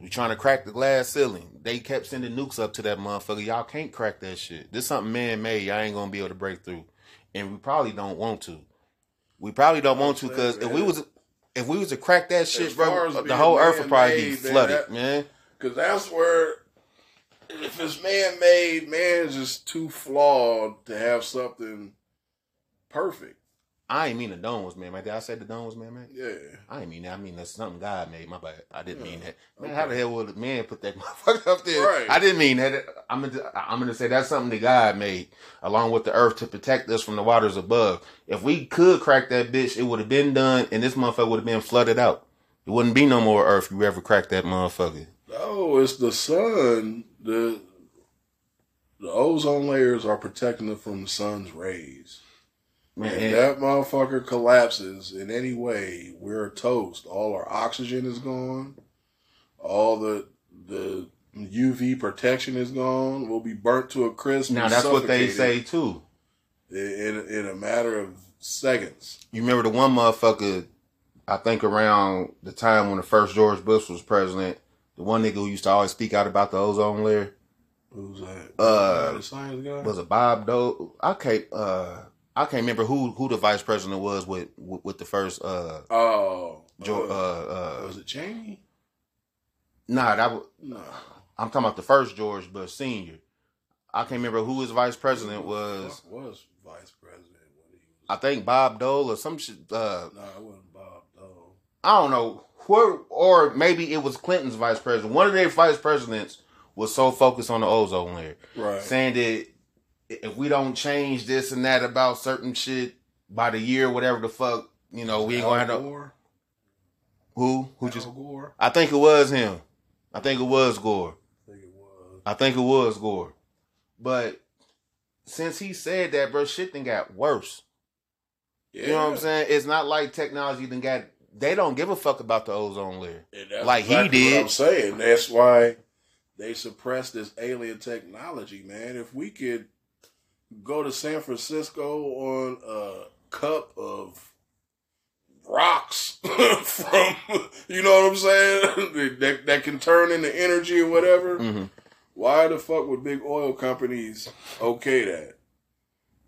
We trying to crack the glass ceiling. They kept sending nukes up to that motherfucker. Y'all can't crack that shit. This something man-made. Y'all ain't going to be able to break through. And we probably don't want to. We probably don't want to because if we was if we was to crack that shit, bro, the whole earth would probably be flooded, man. Because that's where, if it's man-made, man is just too flawed to have something perfect. I ain't mean the dome was man-made. Did I say the dome was man-made? Yeah. I ain't mean that. I mean that's something God made. My bad. I didn't yeah. mean that. Man, okay. How the hell would a man put that motherfucker up there? Right. I didn't mean that. I'm gonna, I'm gonna say that's something that God made, along with the earth to protect us from the waters above. If we could crack that bitch, it would have been done, and this motherfucker would have been flooded out. It wouldn't be no more earth if you ever cracked that motherfucker. No, it's the sun. The the ozone layers are protecting us from the sun's rays. Man, if that motherfucker collapses in any way, we're toast. All our oxygen is gone. All the the U V protection is gone. We'll be burnt to a crisp. Now, that's what they say, too. In, in a matter of seconds. You remember the one motherfucker, I think around the time when the first George Bush was president, the one nigga who used to always speak out about the ozone layer? Who's that? Uh, the science guy? Was it Bob Dole? I can't... Uh, I can't remember who, who the vice president was with with, with the first. Uh, oh, George, uh, uh, was it Cheney? Nah, that no. I'm talking about the first George Bush Senior. I can't remember who his vice president was. What was vice president? When he was, I think Bob Dole or some shit. Uh, no, nah, it wasn't Bob Dole. I don't know where, or maybe it was Clinton's vice president. One of their vice presidents was so focused on the ozone layer, right? Saying that if we don't change this and that about certain shit by the year, whatever the fuck, you know, we ain't gonna have to. Who? Who just? Gore. I think it was him. I think it was Gore. I think it was. I think it was Gore. But since he said that, bro, shit done got worse. Yeah. You know what I'm saying? It's not like technology done got. They don't give a fuck about the ozone layer, like exactly he did. What I'm saying that's why they suppressed this alien technology, man. If we could go to San Francisco on a cup of rocks from, you know what I'm saying, that, that can turn into energy or whatever. Mm-hmm. Why the fuck would big oil companies okay that?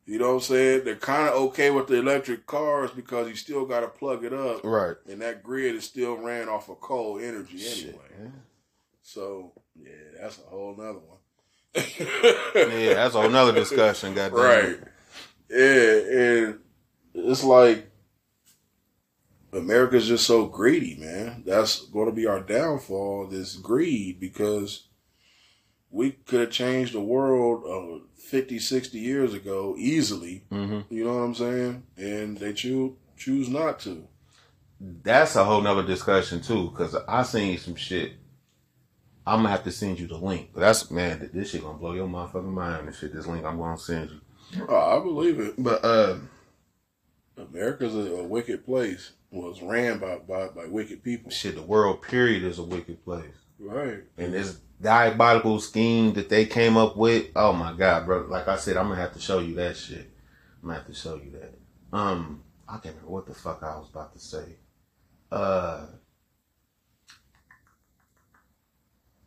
You know what I'm saying? They're kind of okay with the electric cars because you still got to plug it up. Right. And that grid is still ran off of coal energy anyway. Shit, so, yeah, that's a whole nother one. Yeah, that's another discussion, goddamn. Right. Yeah, and it's like America's just so greedy, man. That's going to be our downfall, this greed, because we could have changed the world uh, fifty, sixty years ago easily. Mm-hmm. You know what I'm saying? And they choose, choose not to. That's a whole nother discussion, too, because I seen some shit. I'm gonna have to send you the link. That's, man, this shit gonna blow your motherfucking mind and shit. This link I'm gonna send you. Oh, I believe it. But uh, America's a, a wicked place. Was ran by, by by wicked people. Shit, the world period is a wicked place. Right. And this diabolical scheme that they came up with. Oh my God, bro. Like I said, I'm gonna have to show you that shit. I'm gonna have to show you that. Um, I can't remember what the fuck I was about to say. Uh.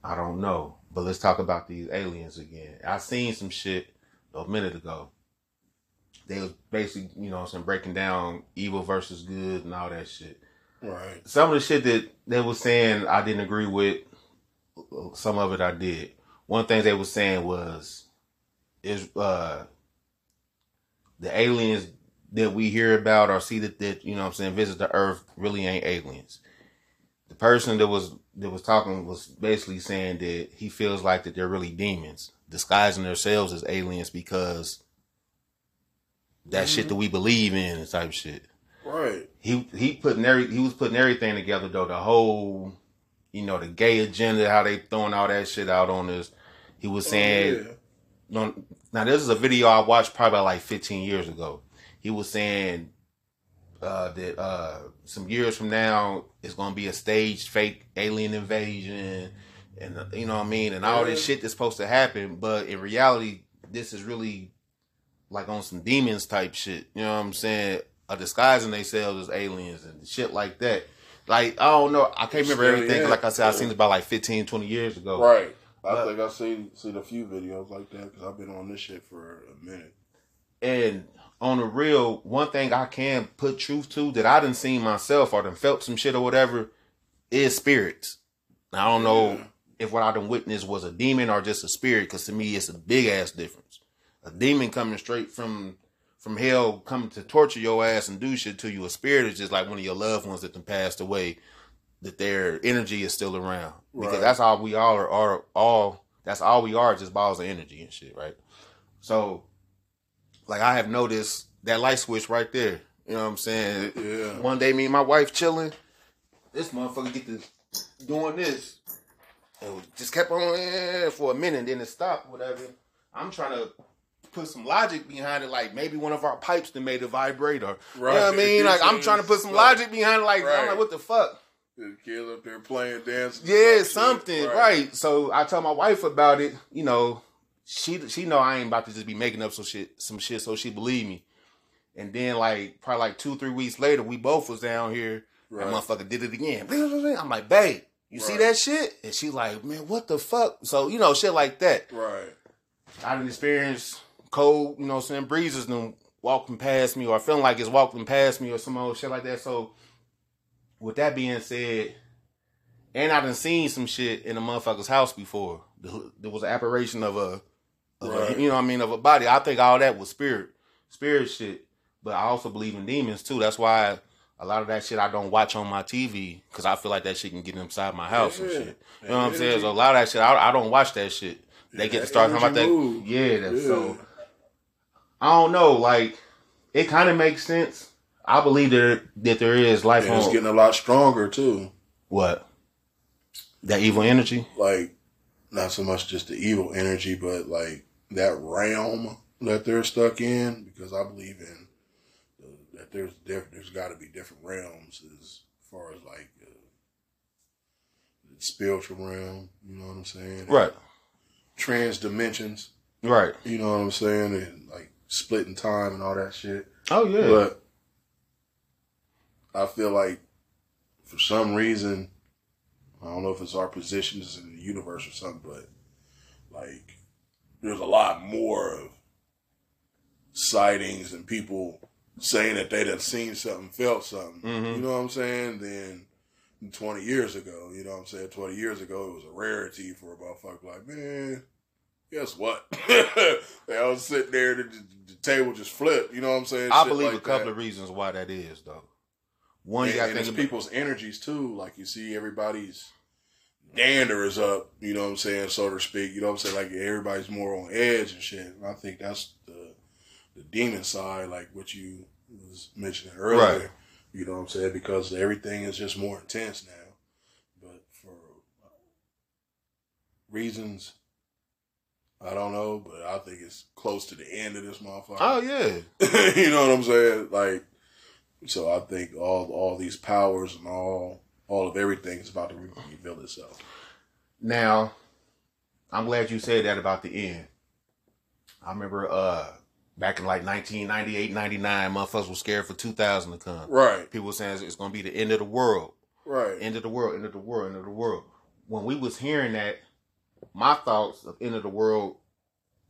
I don't know, but let's talk about these aliens again. I seen some shit a minute ago. They was basically, you know, some breaking down evil versus good and all that shit. Right. Some of the shit that they were saying I didn't agree with. Some of it I did. One thing they were saying was, is uh, the aliens that we hear about or see that, that, you know what I'm saying, visit the earth really ain't aliens. The person that was that was talking was basically saying that he feels like that they're really demons disguising themselves as aliens because that mm-hmm. shit that we believe in and type shit. Right. He he putting every he was putting everything together though. The whole, you know, the gay agenda, how they throwing all that shit out on us. He was saying oh, yeah. Now, this is a video I watched probably like fifteen years ago. He was saying uh, that uh, some years from now, it's going to be a staged fake alien invasion. And, uh, you know what I mean? And all this shit that's supposed to happen. But in reality, this is really like on some demons type shit. You know what I'm saying? Are disguising themselves as aliens and shit like that. Like, I don't know. I can't remember Still, everything. Yeah. Like I said, I seen it about like fifteen, twenty years ago. Right. I but, think I've seen, seen a few videos like that because I've been on this shit for a minute. And on the real, one thing I can put truth to that I done seen myself or done felt some shit or whatever is spirits. Now, I don't know yeah. if what I done witnessed was a demon or just a spirit, because to me it's a big ass difference. A demon coming straight from... from hell coming to torture your ass and do shit to you. A spirit is just like one of your loved ones that done passed away, that their energy is still around. Because right. that's all we all are, are, all, that's all we are, just balls of energy and shit, right? So, like, I have noticed that light switch right there. You know what I'm saying? Yeah. One day, me and my wife chilling, this motherfucker get to doing this. And just kept on for a minute, and then it stopped, whatever. I'm trying to put some logic behind it, like maybe one of our pipes that made it vibrate, or right. you know what I mean? Like I'm trying to put some logic behind it, like right. I'm like, what the fuck? The kid up there playing, dancing. Yeah, something, right. right. So I tell my wife about it, you know, she she know I ain't about to just be making up some shit, some shit, so she believe me. And then like probably like two, three weeks later, we both was down here, right. and motherfucker did it again. I'm like, babe, you right. see that shit? And she like, man, what the fuck? So, you know, shit like that. Right. I didn't experience cold, you know, some breezes and walking past me, or feeling like it's walking past me, or some old shit like that. So, with that being said, and I done seen some shit in a motherfucker's house before. There was an apparition of a, of right. a, you know, what I mean, of a body. I think all that was spirit, spirit shit. But I also believe in demons too. That's why a lot of that shit I don't watch on my T V, because I feel like that shit can get inside my house yeah. and shit. You know what I'm yeah. saying? So a lot of that shit I, I don't watch that shit. They yeah, get to start talking about that. Move. Yeah, that's yeah. so. I don't know, like, it kind of makes sense. I believe that, that there is life and on... it's getting a lot stronger, too. What? That evil energy? Like, not so much just the evil energy, but, like, that realm that they're stuck in, because I believe in the, that there's diff- there's got to be different realms as far as, like, uh, the spiritual realm, you know what I'm saying? Right. And trans dimensions. Right. You know what I'm saying? And, like, splitting time and all that shit. Oh, yeah. But I feel like for some reason, I don't know if it's our positions in the universe or something, but like there's a lot more of sightings and people saying that they done seen something, felt something, mm-hmm. you know what I'm saying, than twenty years ago. You know what I'm saying? twenty years ago, it was a rarity for a motherfucker like, man, guess what? They all sit there, the, the table just flipped. You know what I'm saying? I Shit believe like a couple that. of reasons why that is, though. One, and, you and it's about people's energies, too. Like, you see everybody's dander is up, you know what I'm saying, so to speak. You know what I'm saying? Like, everybody's more on edge and shit. And I think that's the, the demon side, like what you was mentioning earlier. Right. You know what I'm saying? Because everything is just more intense now. But for reasons I don't know, but I think it's close to the end of this motherfucker. Oh, yeah. You know what I'm saying? Like, so I think all all these powers and all all of everything is about to re- reveal itself. Now, I'm glad you said that about the end. I remember uh, back in like nineteen ninety-eight, ninety-nine, motherfuckers were scared for two thousand to come. Right. People were saying it's going to be the end of the world. Right. End of the world, end of the world, end of the world. When we was hearing that, my thoughts of end of the world,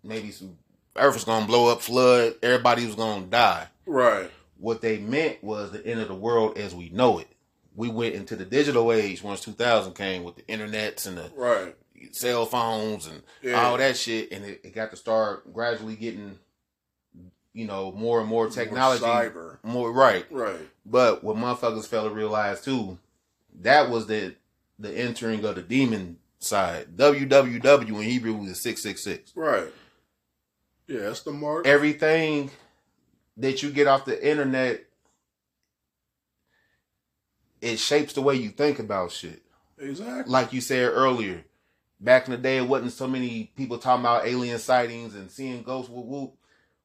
maybe some earth was gonna blow up, flood, everybody was gonna die. Right. What they meant was the end of the world as we know it. We went into the digital age once two thousand came with the internets and the right. cell phones and yeah. all that shit, and it, it got to start gradually getting, you know, more and more technology, more cyber, more right, right. But what motherfuckers fail to realize too, that was the the entering of the demon side. W W W in Hebrew is six six six. Right. Yeah, that's the mark. Everything that you get off the internet, it shapes the way you think about shit. Exactly. Like you said earlier, Back in the day, it wasn't so many people talking about alien sightings and seeing ghosts. Whoop, whoop.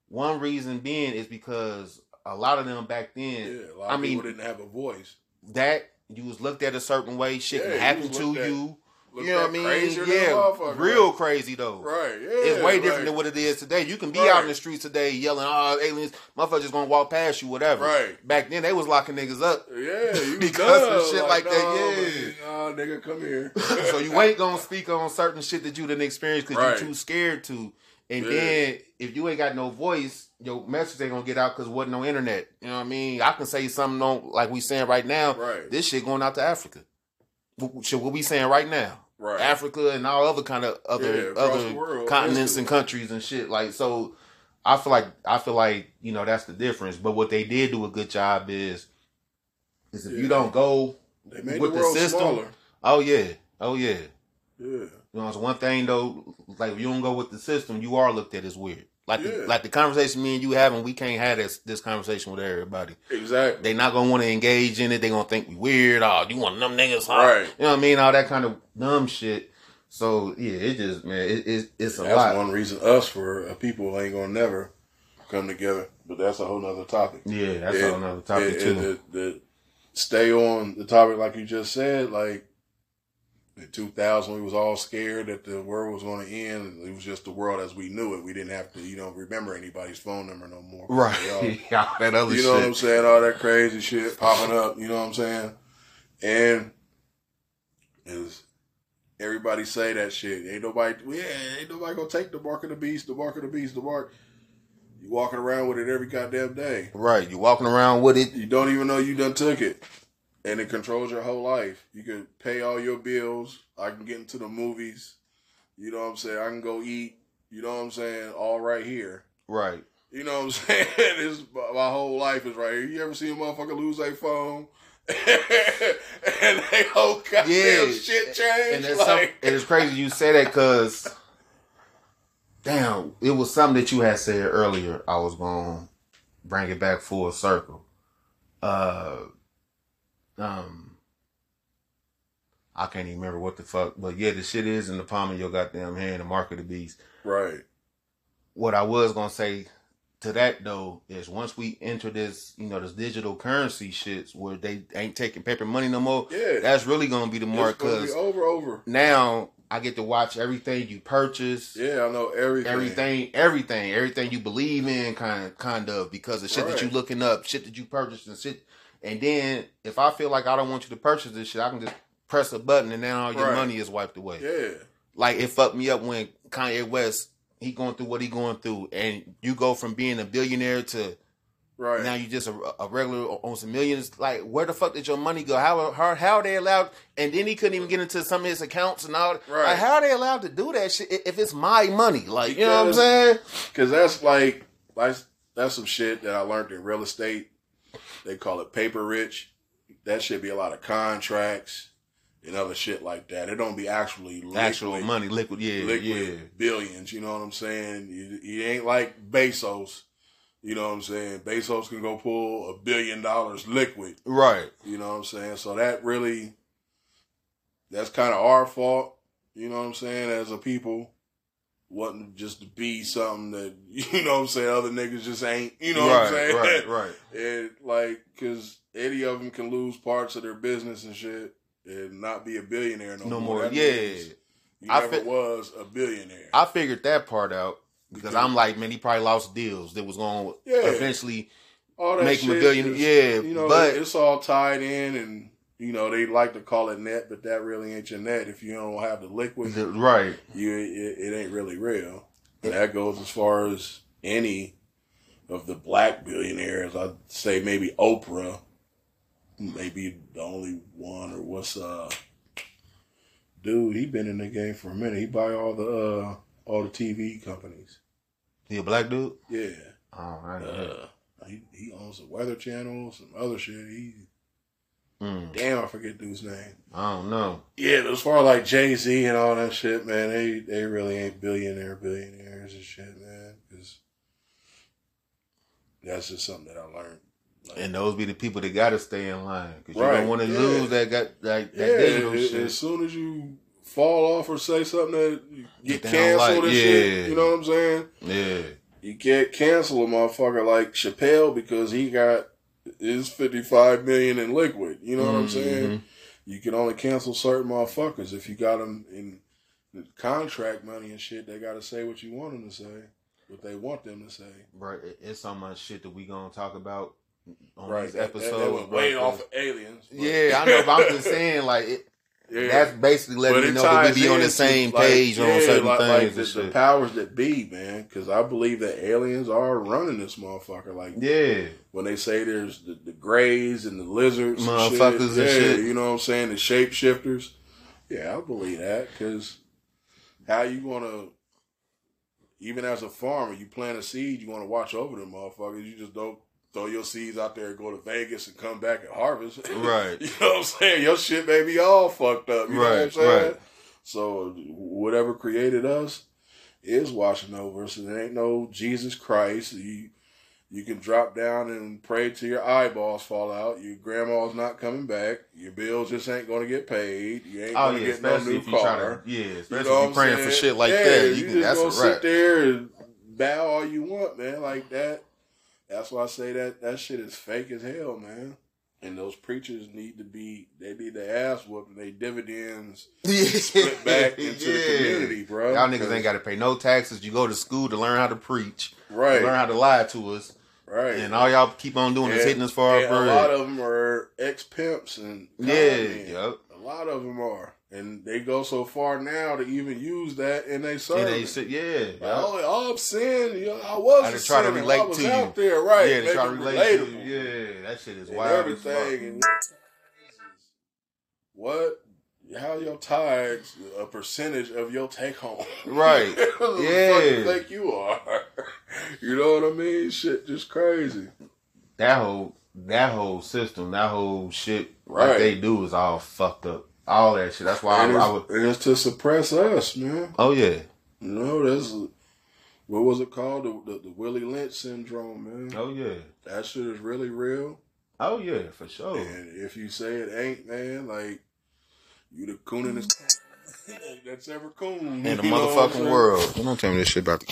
One reason being is because a lot of them back then, yeah, a lot I of mean, people didn't have a voice. That you was looked at a certain way, shit yeah, can happen to at, you. You know what I mean? Yeah, real crazy though. Right? Yeah, it's way different right. than what it is today. You can be right. out in the streets today yelling, "Oh, aliens! Motherfuckers just gonna walk past you, whatever." Right? Back then, they was locking niggas up. Yeah, you because dumb. Of shit like, like no, that. Yeah. Oh, nigga, come here. So you ain't gonna speak on certain shit that you didn't experience because right. you're too scared to. And yeah. then if you ain't got no voice, your message ain't gonna get out because wasn't no internet. You know what I mean? I can say something on like we saying right now. Right. This shit going out to Africa. Shit, what we saying right now? Right. Africa and all other kind of other yeah, other world, continents and countries and shit. Like so, I feel like I feel like you know that's the difference. But what they did do a good job is is if yeah. you don't go they made with the, world the system. Smaller. Oh yeah, oh yeah. Yeah. You know, it's one thing though. Like if you don't go with the system, you are looked at as weird. Like yeah. the, like the conversation me and you having, we can't have this this conversation with everybody. Exactly. They not gonna want to engage in it. They gonna think we weird. Oh, you want them niggas? Huh? Right. You know what I mean? All that kind of dumb shit. So yeah, it just man, it, it it's a that's lot. That's one reason us for uh, people ain't gonna never come together. But that's a whole nother topic. Yeah, that's and, a whole nother topic and, too. And the, the, stay on the topic like you just said, like. In two thousand, we was all scared that the world was going to end. It was just the world as we knew it. We didn't have to, you know, remember anybody's phone number no more. Right. All, yeah, that other you know shit. What I'm saying? All that crazy shit popping up. You know what I'm saying? And is everybody say that shit. Ain't nobody, yeah, ain't nobody going to take the mark of the beast, the mark of the beast, the mark. You walking around with it every goddamn day. Right. You walking around with it. You don't even know you done took it. And it controls your whole life. You can pay all your bills. I can get into the movies. You know what I'm saying? I can go eat. You know what I'm saying? All right here. Right. You know what I'm saying? It's, my whole life is right here. You ever see a motherfucker lose their phone? And they whole goddamn yeah. shit change? And, it's like... and it's crazy you say that because, damn, it was something that you had said earlier. I was going to bring it back full circle. Uh... Um, I can't even remember what the fuck, but yeah, the shit is in the palm of your goddamn hand, the mark of the beast. Right. What I was gonna say to that though is once we enter this, you know, this digital currency shits where they ain't taking paper money no more. Yeah. That's really gonna be the mark because over over now I get to watch everything you purchase. Yeah, I know everything, everything, everything, everything you believe in, kind of, kind of, because the shit right. that you looking up, shit that you purchased, and shit. And then, if I feel like I don't want you to purchase this shit, I can just press a button and then all your right. money is wiped away. Yeah. Like, it fucked me up when Kanye West, he going through what he going through. And you go from being a billionaire to right. now you just a, a regular on some millions. Like, where the fuck did your money go? How how, how they allowed? And then he couldn't even get into some of his accounts and all that. Right. Like, how are they allowed to do that shit if it's my money? Like, you know what I'm saying? Because that's like, that's, that's some shit that I learned in real estate. They call it paper rich. That should be a lot of contracts and other shit like that. It don't be actually liquid, actual money, liquid, yeah, liquid yeah, billions. You know what I'm saying? You, you ain't like Bezos. You know what I'm saying? Bezos can go pull a billion dollars liquid, right? You know what I'm saying? So that really, that's kind of our fault. You know what I'm saying? As a people. Wasn't just to be something that, you know what I'm saying, other niggas just ain't, you know right, what I'm saying? Right, right, right. And, like, because any of them can lose parts of their business and shit and not be a billionaire no, no more. more. Yeah. You I never fi- was a billionaire. I figured that part out because yeah. I'm like, man, he probably lost deals that was going to yeah. eventually make him a billionaire. Yeah, you know, but it's all tied in and... You know, they like to call it net, but that really ain't your net. If you don't have the liquid, right? You it, it ain't really real. And that goes as far as any of the black billionaires. I'd say maybe Oprah, maybe the only one. Or what's uh, dude? He been in the game for a minute. He buy all the uh, all the T V companies. He a black dude? Yeah. Oh, I know. Uh, he he owns the Weather Channel, some other shit. He. Mm. Damn, I forget dude's name. I don't know. Yeah, but as far as like Jay-Z and all that shit, man, they, they really ain't billionaire billionaires and shit, man. Cause that's just something that I learned. Like, and those be the people that gotta stay in line because right, you don't want to yeah. lose that got like that yeah, digital it, shit. As soon as you fall off or say something that you get canceled like, and yeah. shit. You know what I'm saying? Yeah. You can't cancel a motherfucker like Chappelle because he got his fifty-five million in liquid. You know what mm-hmm. I'm saying? You can only cancel certain motherfuckers if you got them in the contract money and shit. They got to say what you want them to say, what they want them to say. Right. It's so much shit that we gonna talk about on right. these episodes. That, that, that was way right. off of aliens. But. Yeah, I know. But I'm just saying, like. It, Yeah. That's basically letting me know that we be on the same like, page yeah, on certain like, things. Like and the, shit. The powers that be, man, because I believe that aliens are running this motherfucker. Like, yeah, when they say there's the, the greys and the lizards, motherfuckers, and shit, and yeah, shit. You know what I'm saying? The shapeshifters. Yeah, I believe that because how you gonna, even as a farmer, you plant a seed, you want to watch over them motherfuckers. You just don't. Throw your seeds out there and go to Vegas and come back and harvest. Right. You know what I'm saying? Your shit may be all fucked up. You right, know what I'm saying? Right. So whatever created us is watching over us. There ain't no Jesus Christ. You you can drop down and pray till your eyeballs fall out. Your grandma's not coming back. Your bills just ain't going to get paid. You ain't oh, going yeah, to get no new car. To, yeah, especially you know if you're praying saying? for shit like yeah, that. You, you can, just going to sit right. there and bow all you want, man, like that. That's why I say that that shit is fake as hell, man. And those preachers need to be, they need to ass whoop and they dividends split back into yeah. the community, bro. Y'all niggas ain't got to pay no taxes. You go to school to learn how to preach. Right. Learn how to lie to us. Right. And all y'all keep on doing and, is hitting us for our bread. A lot of them are ex-pimps and yeah, yep. A lot of them are. And they go so far now to even use that in their service. Yeah, yeah. Like, oh, oh, I'm sin. You know, I was I a try to relate I was to you. out there, right? Yeah, they try to relate to you. Yeah, that shit is and wild. Everything. And what? How your tithes? A percentage of your take home? Right. Who yeah. the fuck you think you are? You know what I mean? Shit, just crazy. That whole that whole system, that whole shit, right? Like they do is all fucked up. All that shit. That's why I, I would. And it's to suppress us, man. Oh, yeah. You know, that's. What was it called? The, the, the Willie Lynch syndrome, man. Oh, yeah. That shit is really real. Oh, yeah, for sure. And if you say it ain't, man, like, you the coon in this. That's ever coon. In the motherfucking world. Don't tell me this shit about the.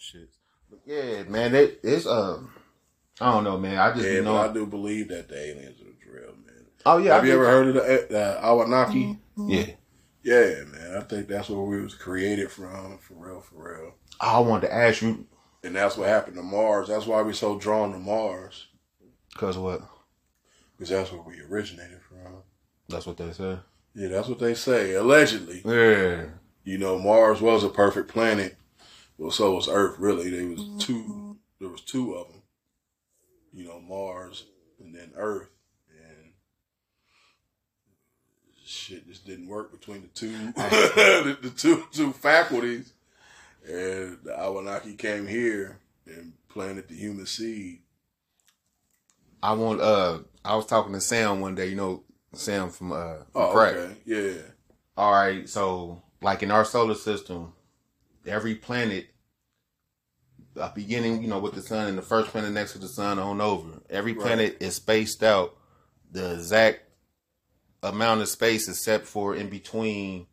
Shit. Yeah, man, it, it's, uh, I don't know, man. I just yeah, know. I do believe that the aliens are real, man. Oh, yeah. Have I you ever that. heard of the, the Anunnaki? Mm-hmm. Yeah. Yeah, man. I think that's where we was created from, for real, for real. I wanted to ask you. And that's what happened to Mars. That's why we so drawn to Mars. Because of what? Because that's where we originated from. That's what they say? Yeah, that's what they say, allegedly. Yeah. You know, Mars was a perfect planet. Well, so was Earth, really. There was two. There was two of them. You know, Mars and then Earth, and shit just didn't work between the two, the, the two two faculties. And the Anunnaki came here and planted the human seed. I want. Uh, I was talking to Sam one day. You know, Sam from uh, from oh, Crack. Okay. Yeah. All right. So, like in our solar system. Every planet, uh, beginning, you know, with the sun and the first planet next to the sun on over. Every planet right. is spaced out the exact amount of space except for in between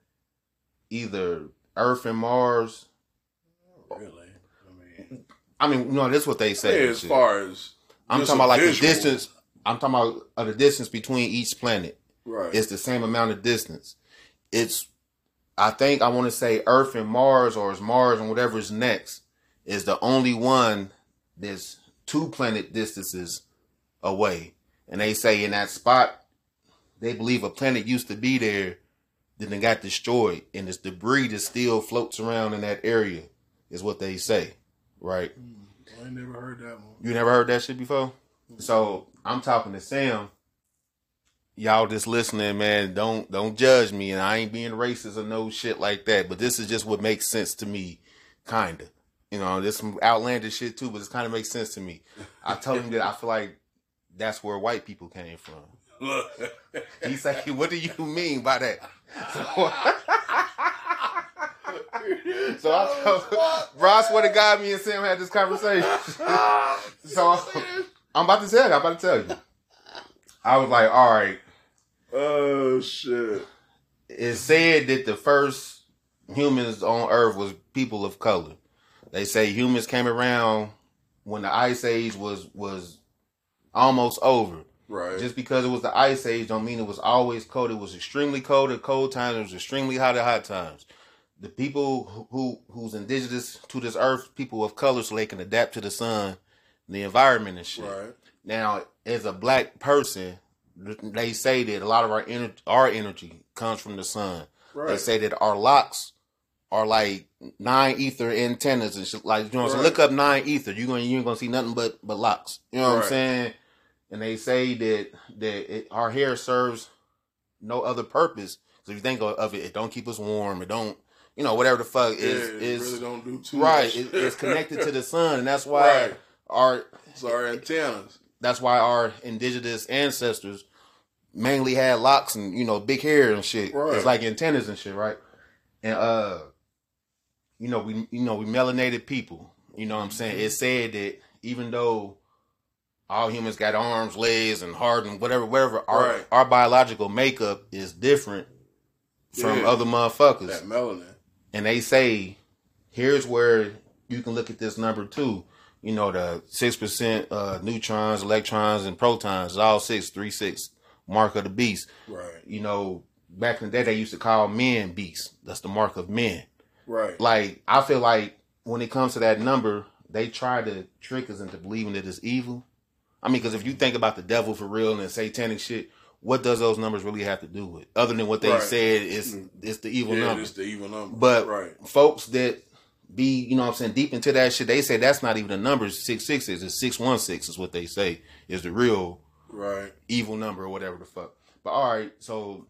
either Earth and Mars. Really? I mean, I mean, you know, that's what they say. Yeah, as shit. far as I'm talking about, like visual. the distance. I'm talking about uh, the distance between each planet. Right. It's the same amount of distance. It's. I think I want to say Earth and Mars, or is Mars and whatever is next, is the only one that's two planet distances away. And they say in that spot, they believe a planet used to be there, then it got destroyed, and this debris that still floats around in that area is what they say, right? I never heard that one. You never heard that shit before? So I'm talking to Sam. Y'all just listening, man. Don't don't judge me, and I ain't being racist or no shit like that. But this is just what makes sense to me, kinda. You know, there's some outlandish shit too, but it kind of makes sense to me. I told him that I feel like that's where white people came from. He's like, "What do you mean by that?" So, so I told, bro, I swear to God, me and Sam had this conversation. so. I'm about to tell you. I'm about to tell you. I was like, all right. Oh, shit. It said that the first humans on Earth was people of color. They say humans came around when the Ice Age was was almost over. Right. Just because it was the Ice Age don't mean it was always cold. It was extremely cold at cold times. It was extremely hot at hot times. The people who who's indigenous to this earth, people of color, so they can adapt to the sun, the environment and shit. Right. Now, as a black person, they say that a lot of our ener- our energy comes from the sun. Right. They say that our locks are like nine ether antennas and shit. Like, you know what I'm saying? Look up nine ether. You're gonna you're gonna see nothing but but locks. You know what right. I'm saying? And they say that that it, our hair serves no other purpose. So if you think of it, it don't keep us warm. It don't. You know, whatever the fuck is yeah, is really don't do too right. Much. It, it's connected to the sun, and that's why right. our it's our antennas. That's why our indigenous ancestors mainly had locks and, you know, big hair and shit. Right. It's like antennas and shit, right? And uh, you know we you know we melanated people. You know what I'm saying? It said that even though all humans got arms, legs, and heart and whatever, whatever, our right. our biological makeup is different from yeah. other motherfuckers. That melanin. And they say, here's where you can look at this number too. You know, the six percent uh, neutrons, electrons, and protons. It's all six, three, six. Mark of the beast. Right. You know, back in the day, they used to call men beasts. That's the mark of men. Right. Like, I feel like when it comes to that number, they try to trick us into believing that it's evil. I mean, because if you think about the devil for real and satanic shit, what does those numbers really have to do with? Other than what they right. said, it's it's the evil yeah, number. It's the evil number. But right. folks that be, you know what I'm saying, deep into that shit, they say that's not even a number. It's six six six. It's six one six is what they say is the real right. evil number or whatever the fuck. But all right, so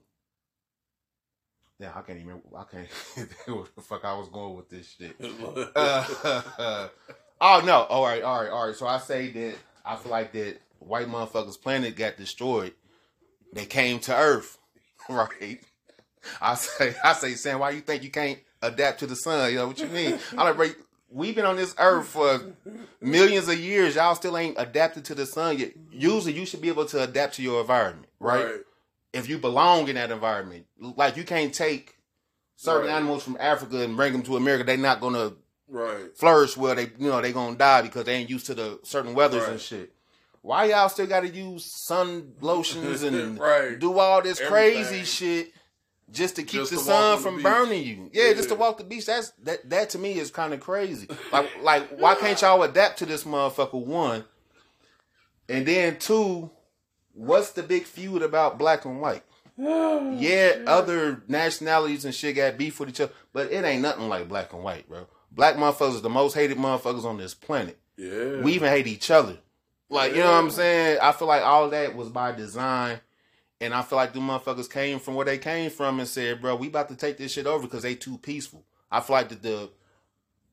yeah, I can't even, I can't where the fuck I was going with this shit. uh, oh, no. All right, all right, all right. So I say that I feel like that white motherfuckers' planet got destroyed. They came to Earth, right? I say, I say, Sam, why you think you can't adapt to the sun? You know what you mean? I like, we've been on this Earth for millions of years. Y'all still ain't adapted to the sun yet. Usually, you should be able to adapt to your environment, right? right. If you belong in that environment, like you can't take certain right. animals from Africa and bring them to America. They're not gonna right. flourish well. They, you know, they gonna die because they ain't used to the certain weathers right. and shit. Why y'all still got to use sun lotions and right. do all this Everything. crazy shit just to keep just the to sun from the burning you? Yeah, yeah, just to walk the beach. That's that. That to me is kind of crazy. Like, like why can't y'all adapt to this motherfucker? One, and then two, what's the big feud about black and white? Oh, yeah, shit. Other nationalities and shit got beef with each other, but it ain't nothing like black and white, bro. Black motherfuckers are the most hated motherfuckers on this planet. Yeah, we even hate each other. Like, you know what I'm saying? I feel like all that was by design. And I feel like them motherfuckers came from where they came from and said, bro, we about to take this shit over because they too peaceful. I feel like the, the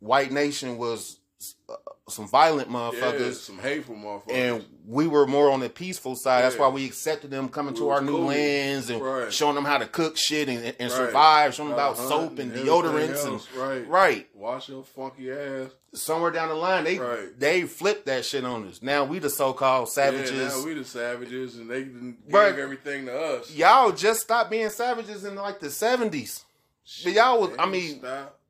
white nation was uh, some violent motherfuckers. Yeah, some hateful motherfuckers. And we were more on the peaceful side. Yeah. That's why we accepted them coming we to our cool. new lands and right. showing them how to cook shit and, and right. survive. Showing them about uh-huh. soap and, and deodorants. Else. And right. right. Wash your funky ass. Somewhere down the line, they right. they flipped that shit on us. Now we the so-called savages. Yeah, now we the savages, and they gave right. everything to us. Y'all just stopped being savages in like the seventies. But y'all was, I mean, stop.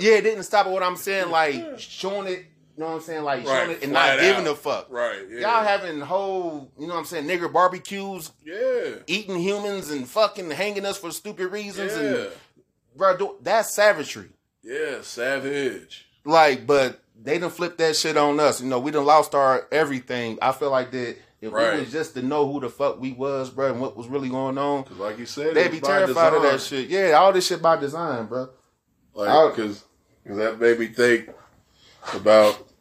yeah, it didn't stop. But what I'm saying, like showing it, you know what I'm saying, like right. showing it and Flat not giving out. a fuck. Right. Yeah. Y'all having whole, you know what I'm saying, nigger barbecues. Yeah. Eating humans and fucking hanging us for stupid reasons. Yeah. And bro, that's savagery. Yeah, savage. Like, but they done flipped that shit on us. You know, we done lost our everything. I feel like that if right. we was just to know who the fuck we was, bro, and what was really going on. Cause like you said, they'd be terrified of that shit. Yeah, all this shit by design, bro. Like, because that made me think about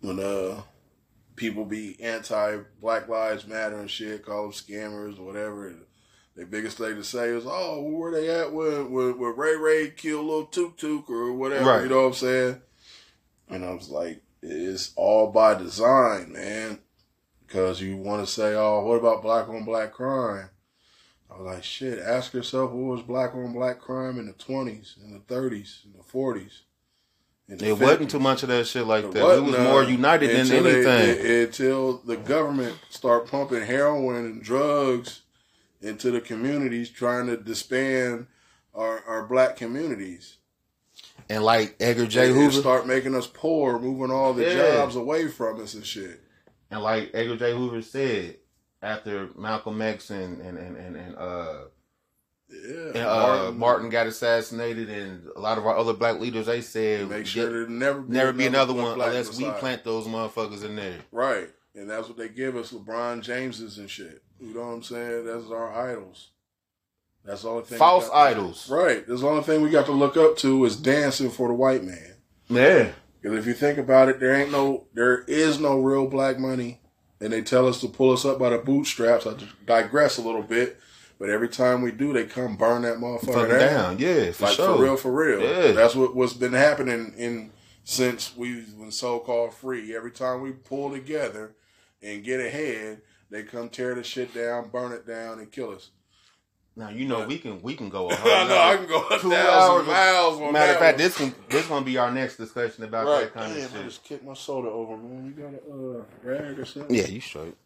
when uh, people be anti-Black Lives Matter and shit, call them scammers or whatever. And the biggest thing to say is, oh, where were they at when, when, when Ray Ray killed Lil Tuk Tuk or whatever, right. you know what I'm saying? And I was like, it's all by design, man. Because you want to say, oh, what about black on black crime? I was like, shit, ask yourself, what was black on black crime in the twenties, in the thirties, in the forties? And it wasn't too much of that shit like that. It was none, more united than anything. They, they, until the government start pumping heroin and drugs into the communities, trying to disband our, our black communities. And like Edgar J. Hoover. Start making us poor, moving all the yeah. jobs away from us and shit. And like Edgar J. Hoover said, after Malcolm X and, and, and, and, and uh, yeah, and, uh, Martin. Martin got assassinated, and a lot of our other black leaders, they said, make sure there never be, never be another one unless we plant those motherfuckers in there. Right. And that's what they give us, LeBron Jameses and shit. You know what I'm saying? That's our idols. That's all the thing. False idols. Right. That's the only thing we got to look up to is dancing for the white man. Yeah. Because if you think about it, there ain't no, there is no real black money. And they tell us to pull us up by the bootstraps. I digress a little bit. But every time we do, they come burn that motherfucker down. down. Yeah, for like, sure. For real, for real. Yeah. That's what, what's been happening in since we've been so-called free. Every time we pull together and get ahead, they come tear the shit down, burn it down, and kill us. Now you know we can we can go a hundred. I know I can go a thousand miles. On matter of fact, this one this gonna be our next discussion about right. that kind Damn, of shit. I just kicked my soda over, man. You got a uh, rag or something? Yeah, you straight.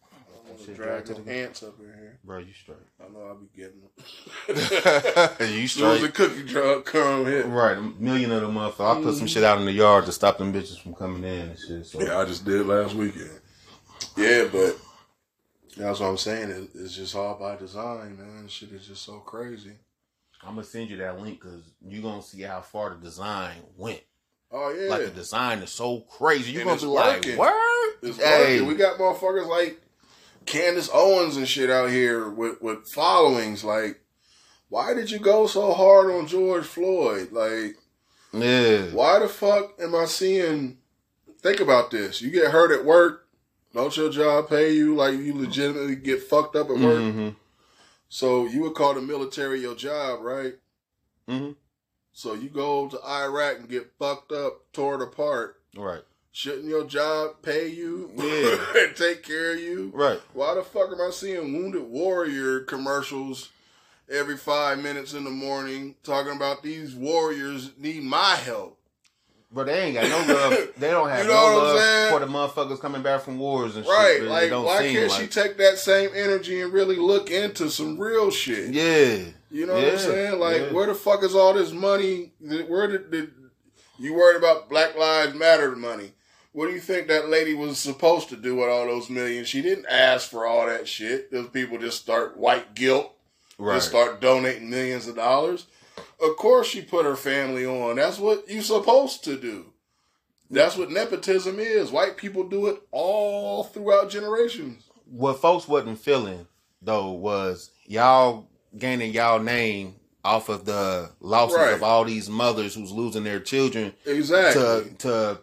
I'm gonna drag the ants up in here, bro. You straight. I know I'll be getting them. You straight. There's a cookie drug come here. Right, a million of them motherfuckers. Mm. I put some shit out in the yard to stop them bitches from coming in and shit. So. Yeah, I just did last weekend. Yeah, but. That's what I'm saying. It's just all by design, man. This shit is just so crazy. I'm going to send you that link because you're going to see how far the design went. Oh, yeah. Like, the design is so crazy. You're going to be working. Like, what? It's hey. Working. We got motherfuckers like Candace Owens and shit out here with, with followings. Like, why did you go so hard on George Floyd? Like, yeah. Why the fuck am I seeing... Think about this. You get hurt at work. Don't your job pay you? Like, you legitimately get fucked up at work. Mm-hmm. So, you would call the military your job, right? Mm-hmm. So, you go to Iraq and get fucked up, torn apart. Right. Shouldn't your job pay you? Yeah. Take care of you? Right. Why the fuck am I seeing Wounded Warrior commercials every five minutes in the morning talking about these warriors need my help? But they ain't got no love. They don't have you know no love for the motherfuckers coming back from wars and right. shit. Right. Like, don't why can't like... she take that same energy and really look into some real shit? Yeah. You know yeah. what I'm saying? Like, yeah. where the fuck is all this money? Where did, did you worried about Black Lives Matter money? What do you think that lady was supposed to do with all those millions? She didn't ask for all that shit. Those people just start white guilt. Right. Just start donating millions of dollars. Of course she put her family on. That's what you're supposed to do. That's what nepotism is. White people do it all throughout generations. What folks wasn't feeling, though, was y'all gaining y'all name off of the losses right. of all these mothers who's losing their children exactly. to, to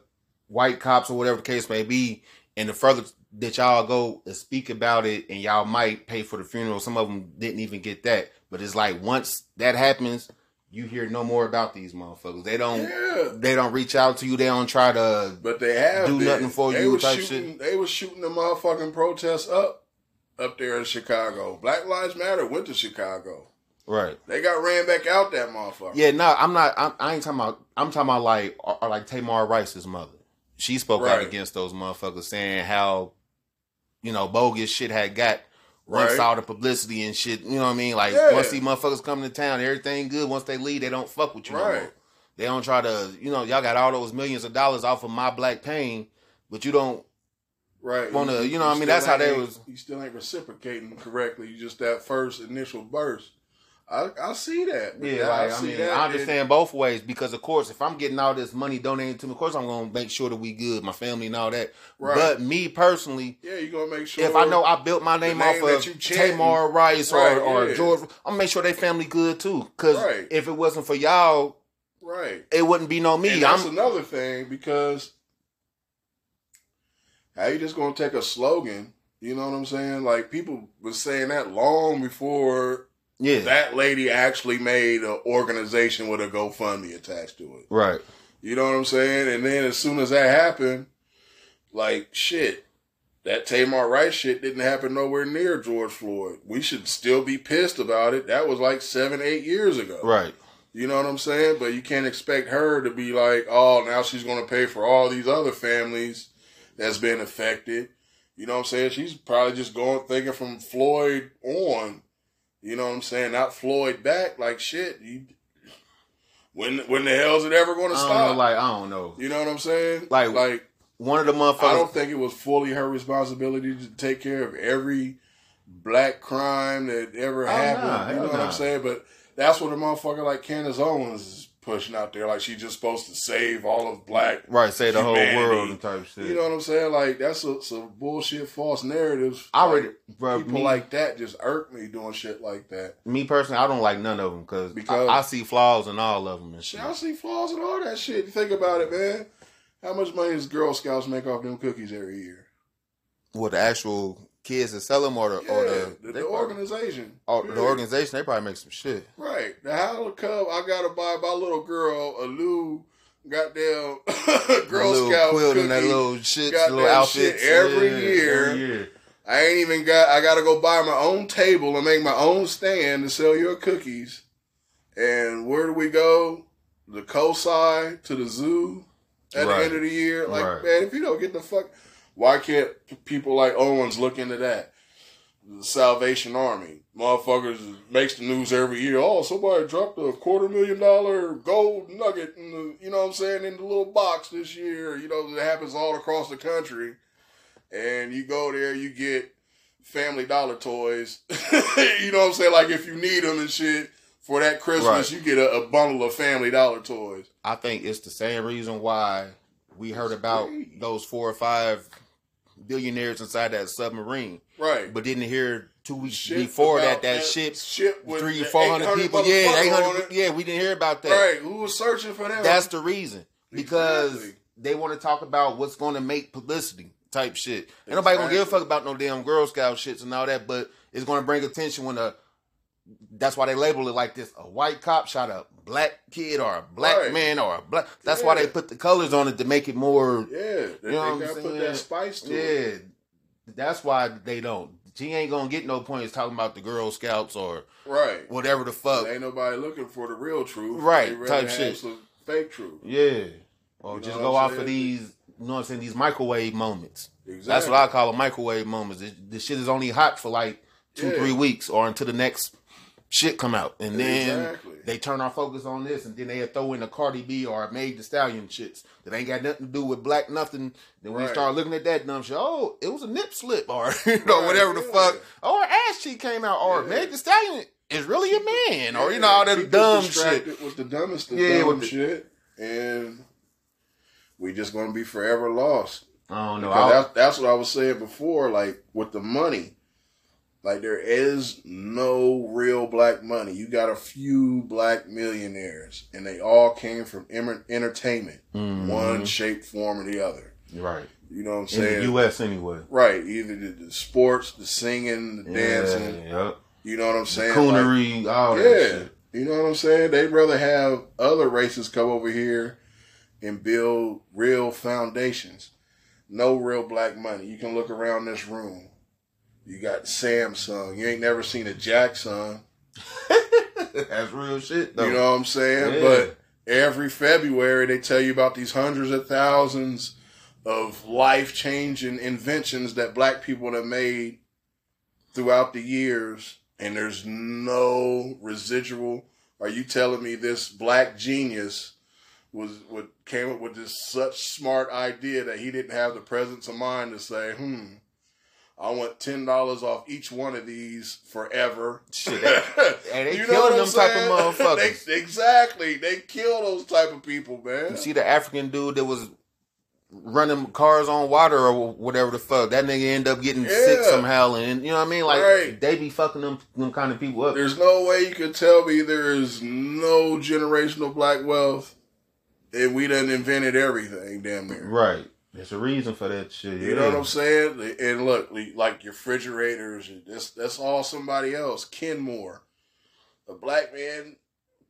white cops or whatever the case may be. And the further that y'all go and speak about it and y'all might pay for the funeral. Some of them didn't even get that. But it's like once that happens... You hear no more about these motherfuckers. They don't. Yeah. They don't reach out to you. They don't try to. But they have do been. nothing for they you. Type shooting, shit. They were shooting the motherfucking protests up, up there in Chicago. Black Lives Matter went to Chicago. Right. They got ran back out that motherfucker. Yeah. No, I'm not. I'm, I ain't talking about. I'm talking about like, or, or like Tamir Rice's mother. She spoke right. out against those motherfuckers, saying how, you know, bogus shit had got. Once right. all the publicity and shit, you know what I mean? Like, yeah. once these motherfuckers come to town, everything good. Once they leave, they don't fuck with you right. no more. They don't try to, you know, y'all got all those millions of dollars off of my black pain, but you don't right. want to, you know what I mean? That's how they was. You still ain't reciprocating correctly. You just that first initial burst. I, I see that. Yeah, like, I, I mean, that, I understand and, both ways because, of course, if I'm getting all this money donated to me, of course, I'm going to make sure that we good, my family and all that. Right. But me personally, yeah, you're going to make sure if I know I built my name, name off of Tamir Rice right, or, or yeah. George, I'm going to make sure they family good, too. Because right. if it wasn't for y'all, right, it wouldn't be no me. And that's I'm, another thing because how you just going to take a slogan, you know what I'm saying? Like, people were saying that long before... Yeah, that lady actually made an organization with a GoFundMe attached to it. Right. You know what I'm saying? And then as soon as that happened, like, shit, that Tamir Rice shit didn't happen nowhere near George Floyd. We should still be pissed about it. That was like seven, eight years ago. Right. You know what I'm saying? But you can't expect her to be like, oh, now she's going to pay for all these other families that's been affected. You know what I'm saying? She's probably just going thinking from Floyd on. You know what I'm saying? Not Floyd back. Like, shit, you... When when the hell is it ever going to stop? I don't know, like, I don't know. You know what I'm saying? Like, like one of the motherfuckers. I don't think it was fully her responsibility to take care of every black crime that ever oh, happened. Nah, you know what nah. I'm saying? But that's what a motherfucker like Candace Owens is pushing out there. Like, she's just supposed to save all of black Right, save the whole world and type shit. You know what I'm saying? Like, that's a, some bullshit, false narratives. I already, like, bro, people me, like that just irk me doing shit like that. Me personally, I don't like none of them cause because I, I see flaws in all of them and shit. I see flaws in all that shit. You think about it, man. How much money does Girl Scouts make off them cookies every year? Well, the actual... kids that sell them or the, yeah, or the, the, the organization. Oh, yeah. The organization, they probably make some shit. Right. How the come I got to buy my little girl a new goddamn Girl Scout cookie, that little shit, little outfit every, yeah, every year. I ain't even got, I got to go buy my own table and make my own stand to sell your cookies. And where do we go? The coastside to the zoo at right. the end of the year. Like, right. man, if you don't get the fuck... Why can't people like Owens look into that? The Salvation Army. Motherfuckers makes the news every year. Oh, somebody dropped a quarter million dollar gold nugget in the, you know what I'm saying, in the little box this year. You know, it happens all across the country. And you go there, you get Family Dollar toys. You know what I'm saying? Like, if you need them and shit for that Christmas, right. you get a, a bundle of Family Dollar toys. I think it's the same reason why we heard about those four or five billionaires inside that submarine, right? But didn't hear two weeks shit before that that, that ship, ship with three or four hundred people. Yeah, eight hundred. Yeah, we didn't hear about that. Right? Who was searching for that? That's the reason because exactly. they want to talk about what's going to make publicity type shit. Exactly. And nobody gonna give a fuck about no damn Girl Scout shits and all that. But it's gonna bring attention when a. That's why they label it like this: a white cop shot a black kid or a black right. man or a black. That's yeah. why they put the colors on it to make it more. Yeah, you know they got to put that spice to yeah. it. Yeah, that's why they don't. She ain't gonna get no points talking about the Girl Scouts or right whatever the fuck. Ain't nobody looking for the real truth, right? Type shit, some fake truth. Yeah, or you just go off saying? of these. You know what I'm saying? These microwave moments. Exactly. That's what I call a microwave moments. This shit is only hot for like two, yeah. three weeks or until the next. Shit come out, and then exactly. they turn our focus on this, and then they throw in a Cardi B or a Megan Thee Stallion shits that ain't got nothing to do with black nothing. Then right. we start looking at that dumb shit. Oh, it was a nip slip, or you know right. whatever yeah. the fuck. Or ass cheek came out, or yeah. Megan Thee Stallion is really a man, yeah. or you know all that People dumb shit with the dumbest of yeah, dumb the... shit, and we just gonna be forever lost. I don't know. I... That, that's what I was saying before, like with the money. Like, there is no real black money. You got a few black millionaires, and they all came from entertainment, mm-hmm. one shape, form, or the other. Right. You know what I'm saying? In the U S anyway. Right. Either the, the sports, the singing, the yeah, dancing. Yep. You know what I'm saying? The coonery, like, all yeah, that shit. You know what I'm saying? They'd rather have other races come over here and build real foundations. No real black money. You can look around this room. You got Samsung. You ain't never seen a Jackson. That's real shit, though. You know what I'm saying? Yeah. But every February, they tell you about these hundreds of thousands of life-changing inventions that black people have made throughout the years, and there's no residual. Are you telling me this black genius was what came up with this such smart idea that he didn't have the presence of mind to say, hmm, I want ten dollars off each one of these forever. Shit, and they you killing them saying? type of motherfuckers. They, exactly, they kill those type of people, man. You see the African dude that was running cars on water or whatever the fuck. That nigga end up getting yeah. sick somehow, and you know what I mean. Like right. they be fucking them, them kind of people up. There's no way you can tell me there is no generational black wealth, and we done invented everything, damn near. Right. There's a reason for that shit. You yeah. know what I'm saying? And look, like your refrigerators, that's, that's all somebody else. Kenmore. A black man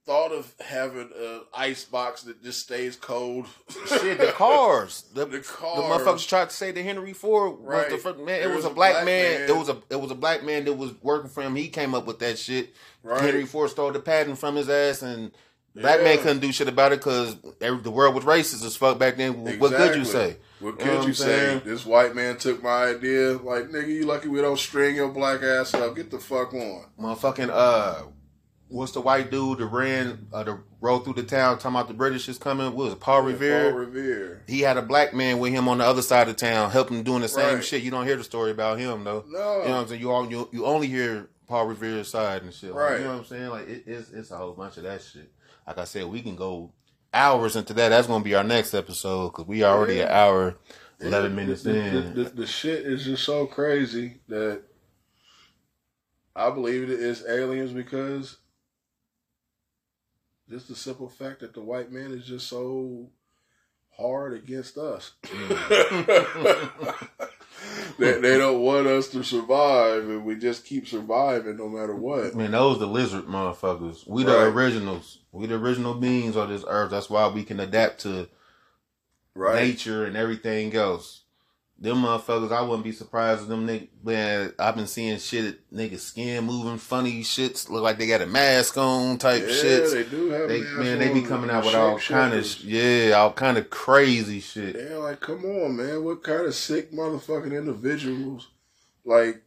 thought of having an ice box that just stays cold. Shit, the cars. The, the cars. The motherfuckers tried to say that Henry Ford was right. the first man. It was, was a black, black man. man. It was a it was a black man that was working for him. He came up with that shit. Right. Henry Ford stole the patent from his ass and Black yeah. man couldn't do shit about it because the world was racist as fuck back then. Exactly. What could you say? What could you, know what you say? This white man took my idea. Like, nigga, you lucky we don't string your black ass up. Get the fuck on. Motherfucking, uh, what's the white dude that ran, uh, the rode through the town talking about the British is coming? What was it, Paul yeah, Revere? Paul Revere. He had a black man with him on the other side of town helping him doing the same right. shit. You don't hear the story about him, though. No. You know what I'm saying? You, all, you, you only hear Paul Revere's side and shit. Right. Like, you know what I'm saying? Like, it, it's, it's a whole bunch of that shit. Like I said, we can go hours into that. That's going to be our next episode because we already yeah. an hour, eleven yeah. minutes the, in. The, the, the shit is just so crazy that I believe it is aliens because just the simple fact that the white man is just so hard against us. They, they don't want us to survive, and we just keep surviving no matter what. I mean, those the lizard motherfuckers. We the right. originals. We the original beings on this earth. That's why we can adapt to right. nature and everything else. Them motherfuckers, I wouldn't be surprised if them niggas, man, I've been seeing shit, niggas skin moving, funny shits, look like they got a mask on type yeah, shits. Yeah, they do have they, Man, they be coming out with all kind of, yeah, all kind of crazy shit. Yeah, like, come on, man, what kind of sick motherfucking individuals, like,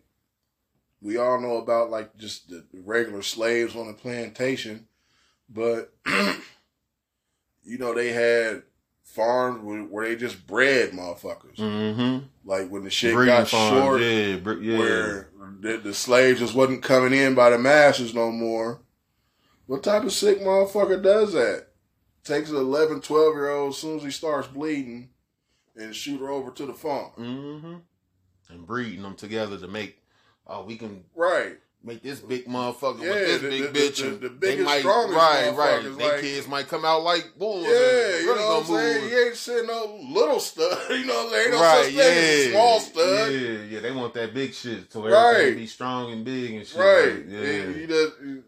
we all know about, like, just the regular slaves on the plantation, but, you know, they had farms where they just bred motherfuckers. Mm-hmm. Like when the shit breeding got farms, short, yeah, bre- yeah. where the, the slaves just wasn't coming in by the masses no more. What type of sick motherfucker does that? Takes an eleven, twelve year old as soon as he starts bleeding and shoot her over to the farm. Mm-hmm. And breeding them together to make, oh, we can. Right. Make this big motherfucker yeah, with this the, big the, bitch. The, the, the biggest, they might, strongest right, motherfuckers. Right, right. Like, kids might come out like bulls. Yeah, really, you know what I'm saying? You ain't sitting no little stud. You know what I'm saying? Ain't no right, such thing yeah, small stud. Yeah, yeah. They want that big shit. So everything right. be strong and big and shit. Right. Like, yeah. You, you just, you,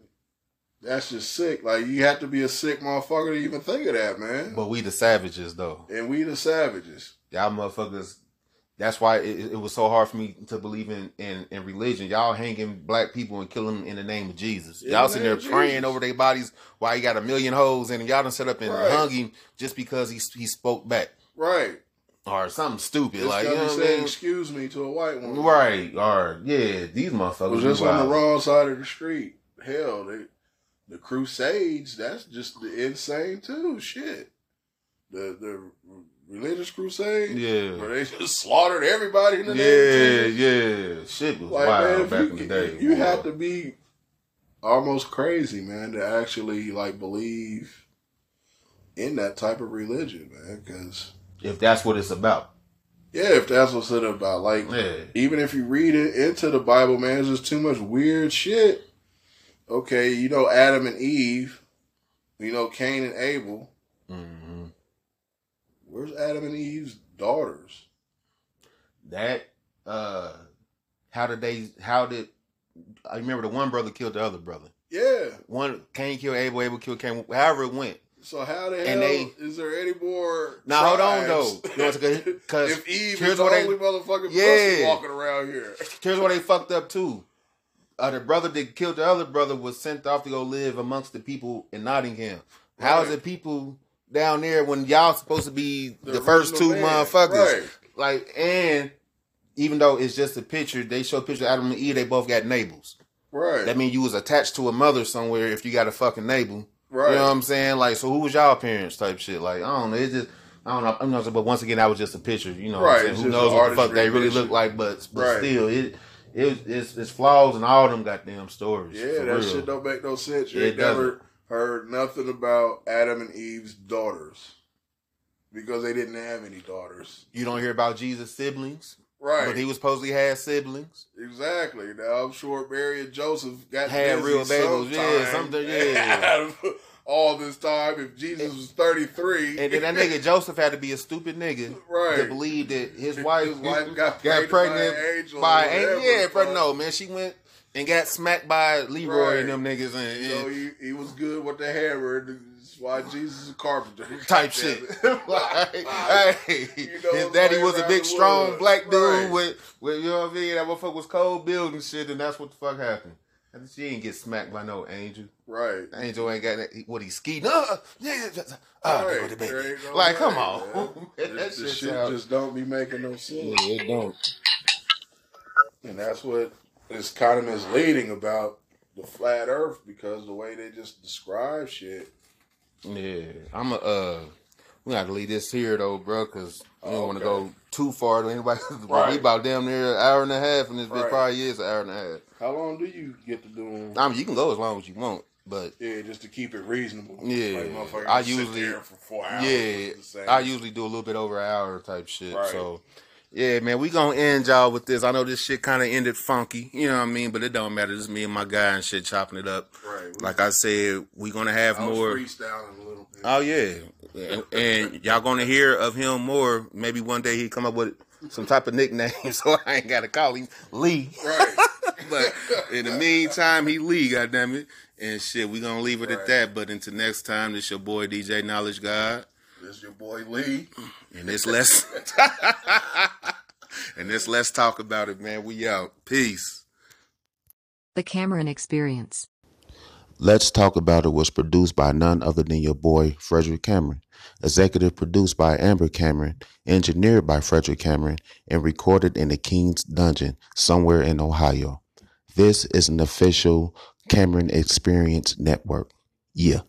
that's just sick. Like, you have to be a sick motherfucker to even think of that, man. But we the savages, though. And we the savages. Y'all motherfuckers... That's why it, it was so hard for me to believe in, in, in religion. Y'all hanging black people and killing them in the name of Jesus. In y'all sitting there praying over their bodies while he got a million hoes in him. Y'all done set up and right. hung him just because he he spoke back. Right. Or something stupid. It's like, you know, saying, excuse me to a white woman. Right. Or, yeah, these motherfuckers. Was just on the wrong side of the street. Hell, they, the Crusades, that's just insane too. Shit. The, the, Religious crusade, yeah, where they just slaughtered everybody in the name of Jesus. Yeah, yeah, shit was like, wild man, back you, in the day. You wow. have to be almost crazy, man, to actually like believe in that type of religion, man. Because if that's what it's about, yeah, if that's what it's about, like, yeah. even if you read it into the Bible, man, it's just too much weird shit. Okay, you know Adam and Eve, you know Cain and Abel. Mm. Where's Adam and Eve's daughters? That, uh, how did they, how did, I remember the one brother killed the other brother. Yeah. One, Cain killed Abel, Abel killed Cain, however it went. So how the and hell they, is there any more Now nah, hold on, though. You know, cause if Eve here's is the only they, motherfucking yeah. person walking around here. Here's where they fucked up, too. Uh, the brother that killed the other brother was sent off to go live amongst the people in Nottingham. Right. How is it people... down there when y'all supposed to be the, the first two man. motherfuckers. Right. Like, and even though it's just a picture, they show a picture of Adam and Eve, they both got neighbors. Right. That means you was attached to a mother somewhere if you got a fucking neighbor. Right. You know what I'm saying? Like, so who was y'all parents type shit? Like, I don't know. It's just, I don't know. But once again, that was just a picture. You know right. what I'm saying? Who knows what the fuck they really look like, but, but right. still, it... It it's, it's flaws in all them goddamn stories. Yeah, that real. shit don't make no sense. You ain't never... Doesn't. Heard nothing about Adam and Eve's daughters because they didn't have any daughters. You don't hear about Jesus' siblings, right? But he was supposedly had siblings. Exactly. Now I'm sure Mary and Joseph got had real babies. Yeah, something. Yeah. All this time, if Jesus and, was thirty-three, and then that nigga Joseph had to be a stupid nigga right. to believe that his wife, his wife got, got pregnant, pregnant by an angel. By an, yeah, but no, man, she went. And got smacked by Leroy right. and them niggas. And, you know, he, he was good with the hammer. That's why Jesus is a carpenter. Type shit. Like, like, hey, you know, his daddy was a big, strong, black dude right. with, with, you know what I mean? That motherfucker was cold building shit, and that's what the fuck happened. She ain't get smacked by no angel. Right. Angel ain't got that. What, he skied? Uh, yeah, just, uh, right, the baby. No like, right, come on. Man. That shit just don't be making no sense. Yeah, it don't. And that's what is kind of misleading about the flat earth, because the way they just describe shit. Yeah. I'm a, uh, we got to leave this here, though, bro, because we don't okay. want to go too far to anybody. Right. We about damn near an hour and a half, and this bitch right. probably is an hour and a half. How long do you get to do? I mean, you can go as long as you want, but yeah, just to keep it reasonable. Yeah, like, I usually sit there for four hours. Yeah, I usually do a little bit over an hour type shit. Right. So yeah, man, we gonna end y'all with this. I know this shit kind of ended funky, you know what I mean? But it don't matter. Just me and my guy and shit chopping it up. Right. We, like I said, we gonna have I was more freestyling a little bit. Oh yeah. And, and y'all going to hear of him more. Maybe one day he come up with some type of nickname, so I ain't got to call him Lee. Right. But in the meantime, he Lee, goddamn it. And shit, we going to leave it right. at that. But until next time, this your boy, D J Knowledge God. This your boy, Lee. And it's let's, and it's let's talk about it, man. We out. Peace. The Cameron Experience. Let's Talk About It was produced by none other than your boy, Frederick Cameron. Executive produced by Amber Cameron, engineered by Frederick Cameron, and recorded in the King's Dungeon somewhere in Ohio. This is an official Cameron Experience Network. Yeah.